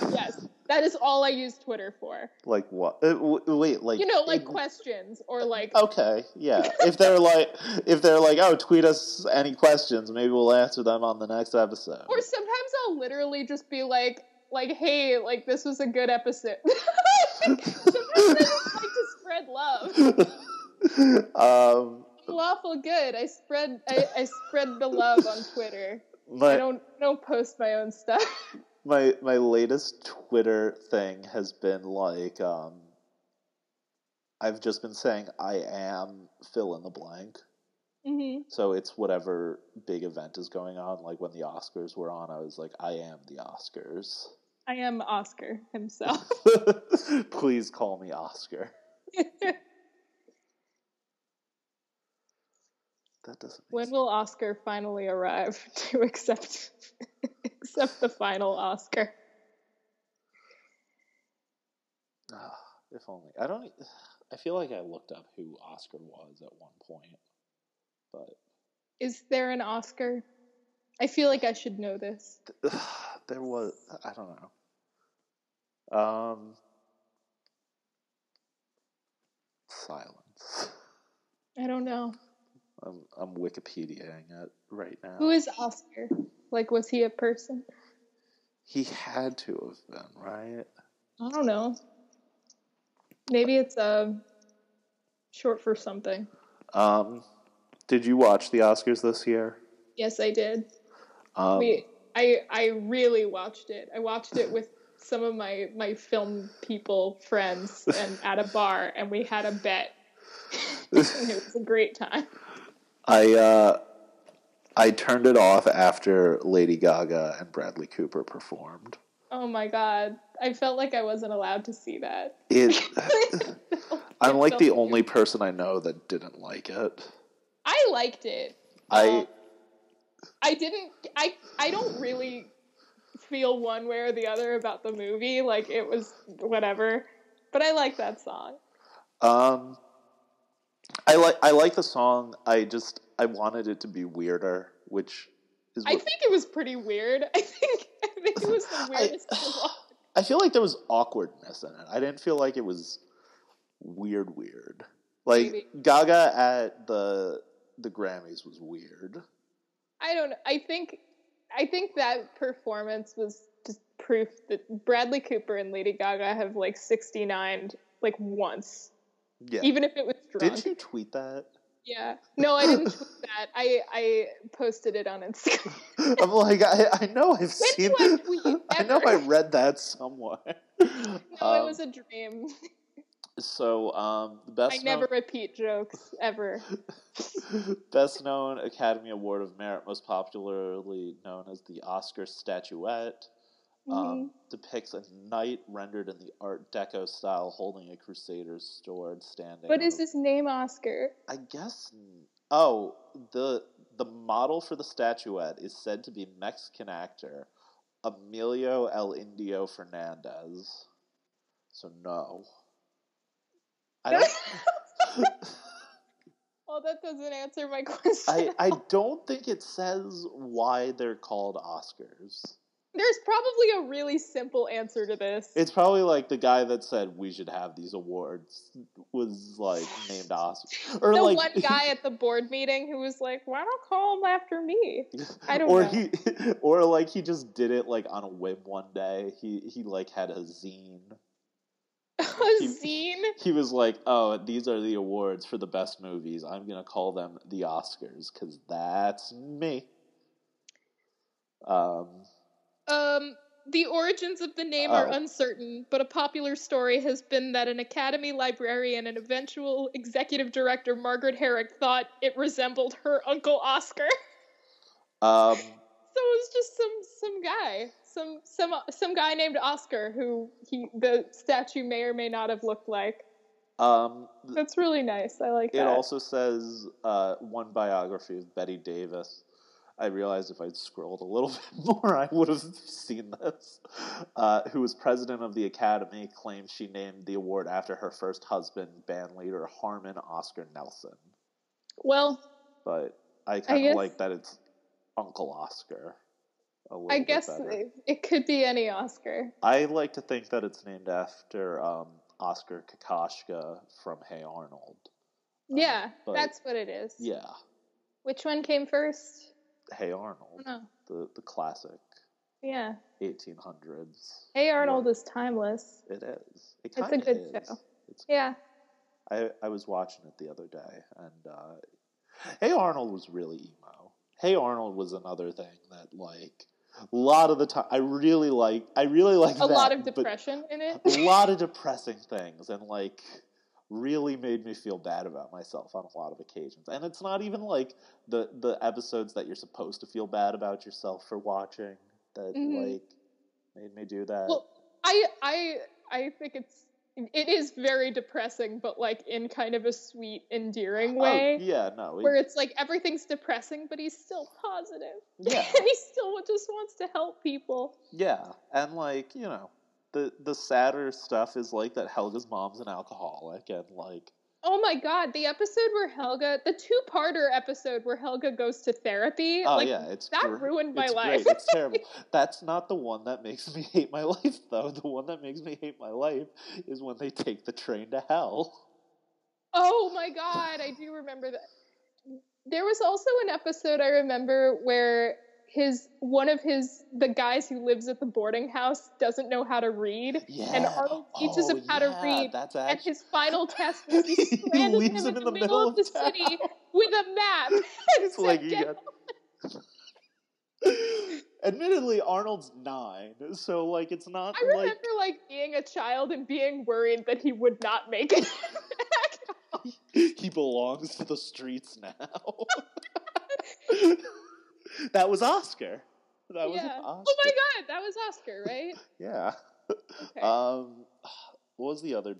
Yes. That is all I use Twitter for. Like what? Uh, w- wait, like... You know, like it, questions or like... Okay, yeah. If they're like, if they're like, "Oh, tweet us any questions. Maybe we'll answer them on the next episode." Or sometimes I'll literally just be like, like, "Hey, like, this was a good episode." like to spread love. Um, I'm lawful good. I spread I, I spread the love on Twitter. My, I don't don't post my own stuff. My my latest Twitter thing has been like um, I've just been saying I am fill in the blank. Mm-hmm. So it's whatever big event is going on. Like when the Oscars were on, I was like, I am the Oscars. I am Oscar himself. Please call me Oscar. That doesn't. When sense. Will Oscar finally arrive to accept accept the final Oscar? Ah, if only. I don't. I feel like I looked up who Oscar was at one point. But is there an Oscar? I feel like I should know this. There was. I don't know. Um, silence. I don't know. I'm I'm Wikipediaing it right now. Who is Oscar? Like, was he a person? He had to have been, right? I don't know. Maybe it's uh, short for something. Um. Did you watch the Oscars this year? Yes, I did. Um, we, I I really watched it. I watched it with some of my, my film people friends and at a bar, and we had a bet. And it was a great time. I uh, I turned it off after Lady Gaga and Bradley Cooper performed. Oh my God. I felt like I wasn't allowed to see that. It. I'm like the only person I know that didn't like it. I liked it. I um, I didn't I I don't really feel one way or the other about the movie, like it was whatever. But I like that song. Um I like I like the song. I just I wanted it to be weirder, which is what, I think it was pretty weird. I think I think it was the weirdest I, song. I feel like there was awkwardness in it. I didn't feel like it was weird weird. Like Maybe. Gaga at the The Grammys was weird. I don't know. I think I think that performance was just proof that Bradley Cooper and Lady Gaga have like sixty-nined like once. Yeah. Even if it was drunk. Did you tweet that? Yeah. No, I didn't tweet that. I, I posted it on Instagram. I'm like, I, I know I've when seen do I tweet? I know I read that somewhere. No, um, it was a dream. So, um, the best I never known, repeat jokes, ever. Best known Academy Award of Merit, most popularly known as the Oscar statuette, mm-hmm. um, depicts a knight rendered in the Art Deco style holding a crusader's sword standing. What is his name, Oscar? I guess... Oh, the the model for the statuette is said to be Mexican actor Emilio El Indio Fernandez. So, no. I don't... Well, that doesn't answer my question. I, I don't think it says why they're called Oscars. There's probably a really simple answer to this. It's probably like the guy that said we should have these awards was like named Oscar. Or the like... one guy at the board meeting who was like, why don't call him after me? I don't or know. He, or like he just did it like on a whim one day. He he like had a zine. A he, zine? He was like, oh, these are the awards for the best movies. I'm going to call them the Oscars, because that's me. Um, um, the origins of the name uh, are uncertain, but a popular story has been that an Academy librarian and eventual executive director, Margaret Herrick, thought it resembled her uncle Oscar. um, so it was just some, some guy. Some some some guy named Oscar who he the statue may or may not have looked like. Um, That's really nice. I like it that. It also says uh, one biography of Bette Davis. I realized if I'd scrolled a little bit more, I would have seen this. Uh, who was president of the Academy, claims she named the award after her first husband, band leader Harmon Oscar Nelson. Well, but I kind of like that it's Uncle Oscar. I guess it, it could be any Oscar. I like to think that it's named after um, Oscar Kokoschka from Hey Arnold. Yeah, um, that's what it is. Yeah. Which one came first? Hey Arnold. The the classic. Yeah. eighteen hundreds. Hey Arnold yeah. is timeless. It is. It it's a good is. show. It's, yeah. I, I was watching it the other day, and uh, Hey Arnold was really emo. Hey Arnold was another thing that, like, a lot of the time, I really like, I really like a that, lot of depression in it. A lot of depressing things, and, like, really made me feel bad about myself on a lot of occasions. And it's not even, like, the, the episodes that you're supposed to feel bad about yourself for watching that, mm-hmm. like, made me do that. Well, I, I, I think it's, it is very depressing, but, like, in kind of a sweet, endearing way. Oh, yeah, no. Where it's, like, everything's depressing, but he's still positive. Yeah. And he still just wants to help people. Yeah. And, like, you know, the, the sadder stuff is, like, that Helga's mom's an alcoholic and, like... Oh, my God. The episode where Helga... The two-parter episode where Helga goes to therapy. Oh, like, yeah. It's that great. ruined my it's life. Great. It's terrible. That's not the one that makes me hate my life, though. The one that makes me hate my life is when they take the train to hell. Oh, my God. I do remember that. There was also an episode I remember where... His one of his the guys who lives at the boarding house doesn't know how to read, yeah. and Arnold teaches oh, him how yeah. to read. That's actually... And his final test was he, he leaves him in, in the middle of the town. city with a map. It's and like, said, got... Admittedly, Arnold's nine, so like it's not. I remember like, like being a child and being worried that he would not make it. He belongs to the streets now. That was Oscar. That yeah. was Oscar. Oh my God, that was Oscar, right? yeah. Okay. Um, what was the other?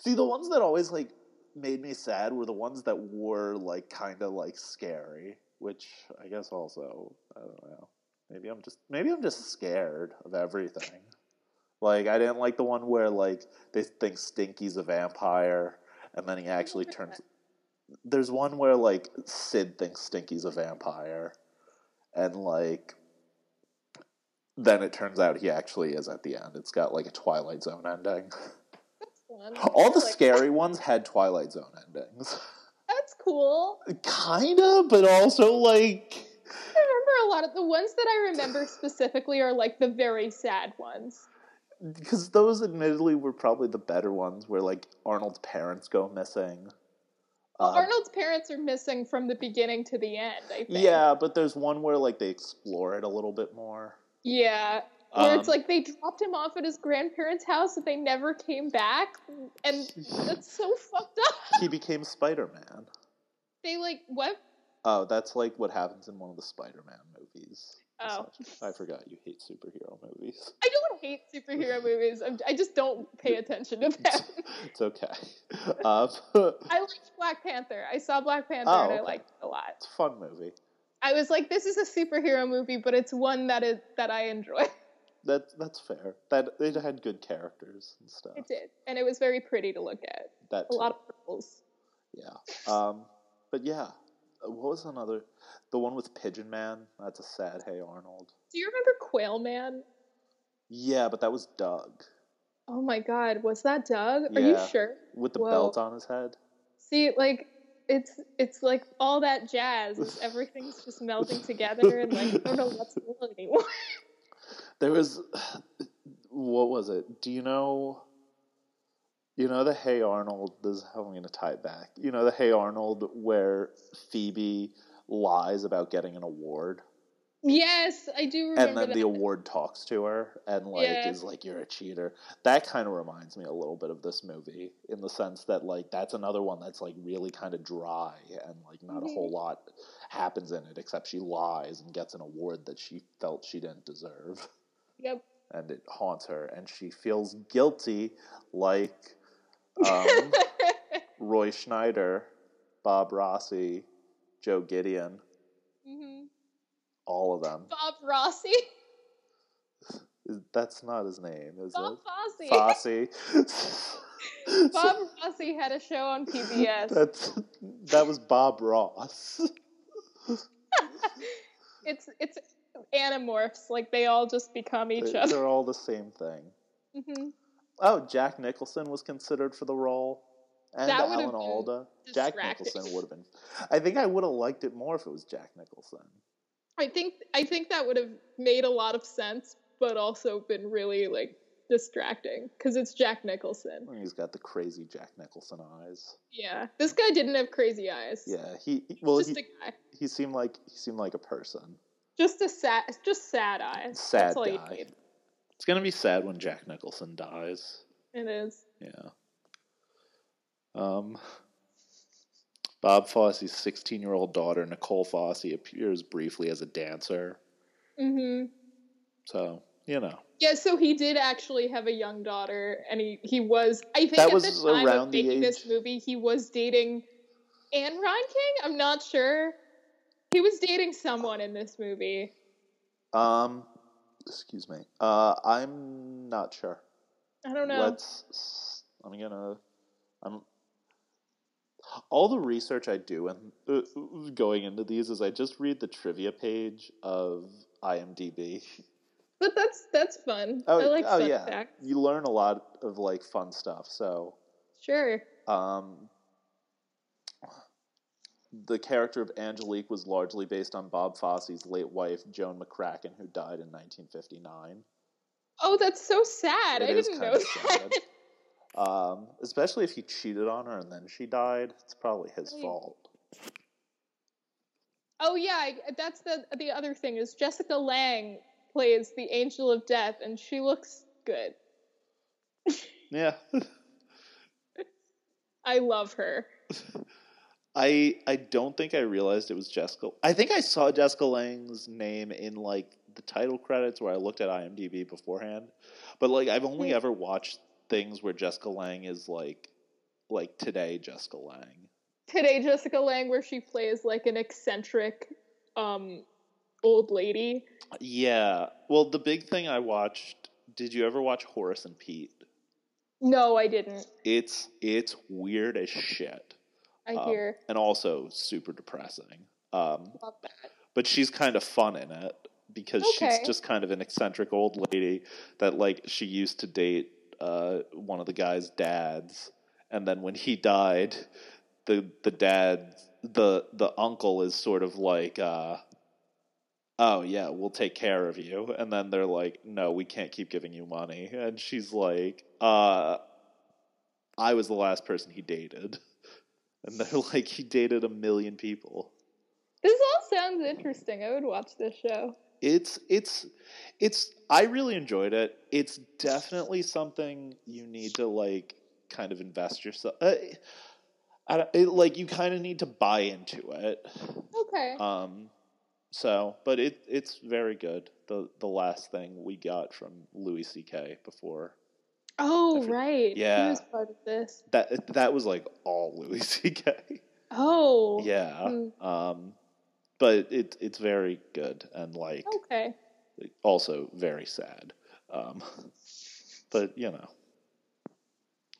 See, the ones that always like made me sad were the ones that were like kind of like scary, which I guess also I don't know. Maybe I'm just maybe I'm just scared of everything. Like I didn't like the one where like they think Stinky's a vampire, and then he actually turns. There's one where, like, Sid thinks Stinky's a vampire. And, like, then it turns out he actually is at the end. It's got, like, a Twilight Zone ending. That's fun. All the like scary that. ones had Twilight Zone endings. That's cool. Kinda, but also, like... I remember a lot of... The ones that I remember specifically are, like, the very sad ones. Because those, admittedly, were probably the better ones, where, like, Arnold's parents go missing... Well, um, Arnold's parents are missing from the beginning to the end, I think. Yeah, but there's one where, like, they explore it a little bit more. Yeah, where um, it's like they dropped him off at his grandparents' house and they never came back, and that's so fucked up. He became Spider-Man. They, like, what? Oh, that's, like, what happens in one of the Spider-Man movies. Oh. I forgot you hate superhero movies. I don't hate superhero movies. I'm, I just don't pay attention to them. It's okay. Um, I liked Black Panther. I saw Black Panther oh, and I okay. liked it a lot. It's a fun movie. I was like, this is a superhero movie, but it's one that is that I enjoy. That That's fair. That It had good characters and stuff. It did. And it was very pretty to look at. That a too. lot of purples. Yeah. Um, but yeah. What was another? The one with Pigeon Man? That's a sad Hey Arnold. Do you remember Quail Man? Yeah, but that was Doug. Oh my God, was that Doug? Yeah. Are you sure? With the Whoa. belt on his head. See, like, it's it's like all that jazz. Everything's just melting together and like, I don't know what's real anymore. There was, what was it? Do you know, You know the Hey Arnold, this is how I'm going to tie it back. You know the Hey Arnold where Phoebe lies about getting an award? Yes, I do remember that. And then that. the award talks to her and like yeah. is like, you're a cheater. That kind of reminds me a little bit of this movie in the sense that like that's another one that's like really kind of dry and like not mm-hmm. a whole lot happens in it except she lies and gets an award that she felt she didn't deserve. Yep. And it haunts her and she feels guilty like... um, Roy Schneider, Bob Rossi, Joe Gideon, mm-hmm. all of them. Bob Rossi? That's not his name, is Bob it? Bob Fosse. Fosse. Bob Rossi had a show on P B S. That's, that was Bob Ross. it's it's Animorphs, like they all just become each they, other. They're all the same thing. Mm-hmm. Oh, Jack Nicholson was considered for the role, and that Alan Alda. Jack Nicholson would have been. I think I would have liked it more if it was Jack Nicholson. I think I think that would have made a lot of sense, but also been really like distracting because it's Jack Nicholson. He's got the crazy Jack Nicholson eyes. Yeah, this guy didn't have crazy eyes. Yeah, he, he well, just he, a guy. He seemed like he seemed like a person. Just a sad, just sad eyes. Sad That's all you need. It's gonna be sad when Jack Nicholson dies. It is. Yeah. Um. Bob Fosse's sixteen-year-old daughter, Nicole Fosse, appears briefly as a dancer. Mm-hmm. So, you know. Yeah, so he did actually have a young daughter, and he, he was, I think that at was the time around of making the age... this movie, he was dating Anne Reinking? I'm not sure. He was dating someone in this movie. Um, excuse me. Uh, I'm not sure. I don't know. Let's, I'm gonna, I'm... All the research I do and uh, going into these is I just read the trivia page of I M D B. But that's that's fun. Oh, I like oh, fun yeah. facts. You learn a lot of like fun stuff. So sure. Um, the character of Angelique was largely based on Bob Fosse's late wife Joan McCracken, who died in nineteen fifty-nine. Oh, that's so sad. It I didn't know that. Um, especially if he cheated on her and then she died, it's probably his fault. Oh yeah, I, that's the the other thing is Jessica Lange plays the Angel of Death, and she looks good. Yeah, I love her. I I don't think I realized it was Jessica. I think I saw Jessica Lange's name in like the title credits where I looked at I M D B beforehand, but like I've only ever watched things where Jessica Lange is like, like today Jessica Lange. Today Jessica Lange, where she plays like an eccentric um, old lady. Yeah. Well, the big thing I watched, did you ever watch Horace and Pete? No, I didn't. It's it's weird as shit. I um, hear. And also super depressing. Um, Love that. But she's kind of fun in it because okay. she's just kind of an eccentric old lady that like she used to date Uh, one of the guy's dads, and then when he died, the the dad the the uncle is sort of like, uh, oh yeah, we'll take care of you, and then they're like, no, we can't keep giving you money, and she's like, uh, I was the last person he dated, and they're like, he dated a million people. This all sounds interesting. I would watch this show. It's, it's, it's, I really enjoyed it. It's definitely something you need to, like, kind of invest yourself, uh, I don't, it, like, you kind of need to buy into it. Okay. Um, so, but it, it's very good. The, the last thing we got from Louis C K before. Oh, every, right. Yeah. He was part of this. That, that was, like, all Louis C K. Oh. Yeah. Mm. Um. But it it's very good and like okay. also very sad, um, but you know,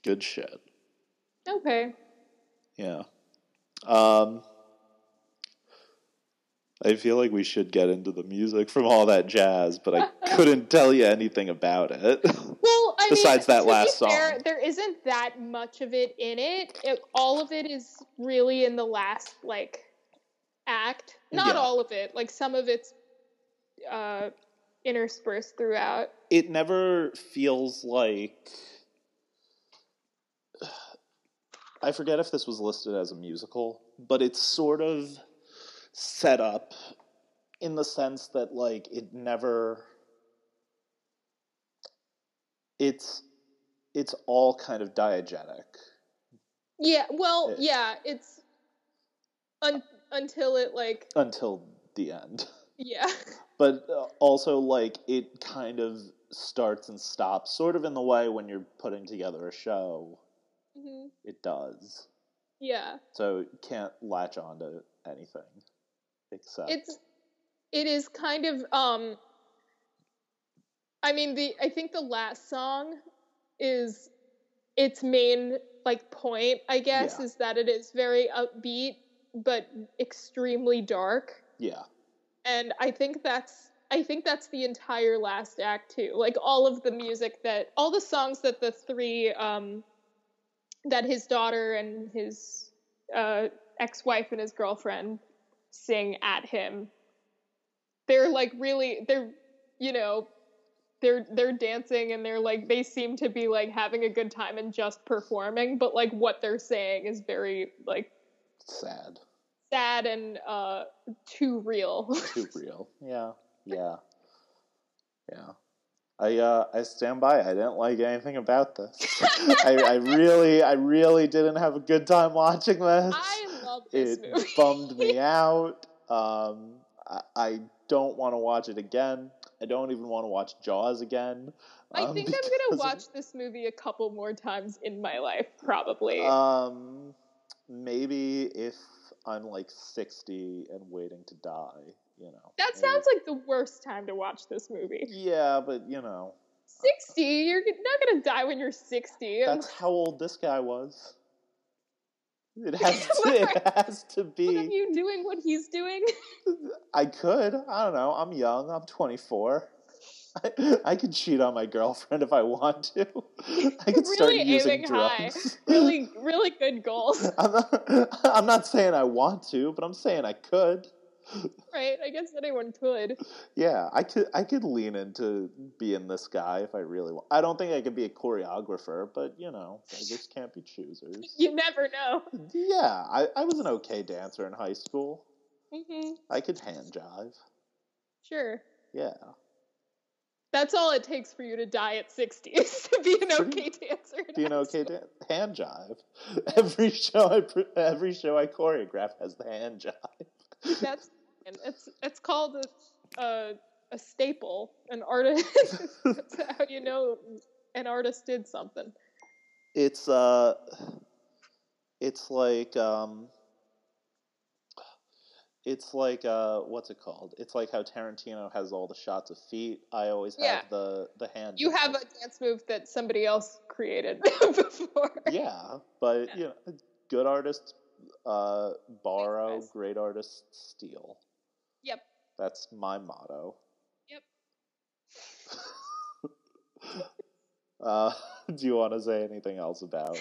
good shit. Okay. Yeah. Um, I feel like we should get into the music from All That Jazz, but I couldn't tell you anything about it. Well, I besides mean, that last song, fair, there isn't that much of it in it. it. All of it is really in the last like. act. Not yeah. all of it. Like, some of it's uh, interspersed throughout. It never feels like... I forget if this was listed as a musical, but it's sort of set up in the sense that, like, it never... It's, it's all kind of diegetic. Yeah, well, it, yeah, it's... Un- Until it, like... Until the end. Yeah. But uh, also, like, it kind of starts and stops, sort of in the way when you're putting together a show. Mm-hmm. It does. Yeah. So you can't latch on to anything, except... It's, it is kind of, um... I mean, the I think the last song is its main, like, point, I guess, yeah. is that it is very upbeat, but extremely dark. Yeah. And I think that's I think that's the entire last act too. Like all of the music that all the songs that the three um that his daughter and his uh ex-wife and his girlfriend sing at him they're like really, they're, you know, they're, they're dancing and they're like, they seem to be like having a good time and just performing, but like what they're saying is very like sad, sad and, uh, too real. Too real. Yeah. Yeah. Yeah. I, uh, I stand by. I didn't like anything about this. I, I really, I really didn't have a good time watching this. I love this movie. It bummed me out. Um, I, I don't want to watch it again. I don't even want to watch Jaws again. Um, I think I'm going to watch of... this movie a couple more times in my life, probably. Um, maybe if I'm like sixty and waiting to die. You know, that sounds like the worst time to watch this movie. Yeah, but you know, sixty. You're not gonna die when you're sixty. That's how old this guy was. It has to. It has to be. What are you doing? What he's doing? I could. I don't know. I'm young. I'm twenty-four. I, I could cheat on my girlfriend if I want to. I could start really using drugs. High. Really, really good goals. I'm not, I'm not saying I want to, but I'm saying I could. Right, I guess anyone could. Yeah, I could I could lean into being this guy if I really want. I don't think I could be a choreographer, but, you know, I just can't be choosers. You never know. Yeah, I, I was an okay dancer in high school. Mm-hmm. I could hand jive. Sure. Yeah. That's all it takes for you to die at sixty is to be an okay dancer. Be an okay dancer. Hand jive. Every show I pre- every show I choreograph has the hand jive. That's and it's it's called a uh, a staple. An artist. That's how you know an artist did something. It's uh, it's like um, it's like uh, what's it called? It's like how Tarantino has all the shots of feet. I always yeah. have the the hand. You have a dance move that somebody else created before. Yeah, but yeah. you know, good artists. Uh, borrow, great artists steal. Yep. That's my motto. Yep. uh, do you want to say anything else about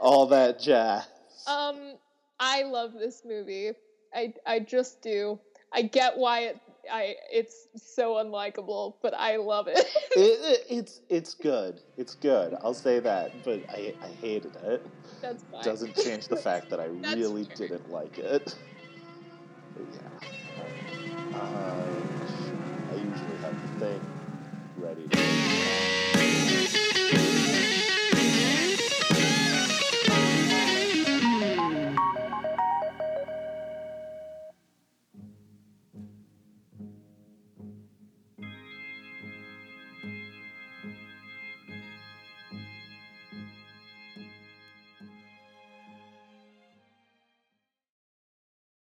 All That Jazz? Um, I love this movie. I I just do. I get why it I it's so unlikable, but I love it. it, it it's it's good. It's good. I'll say that, but I I hated it. That's fine. Doesn't change the fact that I really fair. didn't like it. But yeah. Uh, I usually have the thing ready to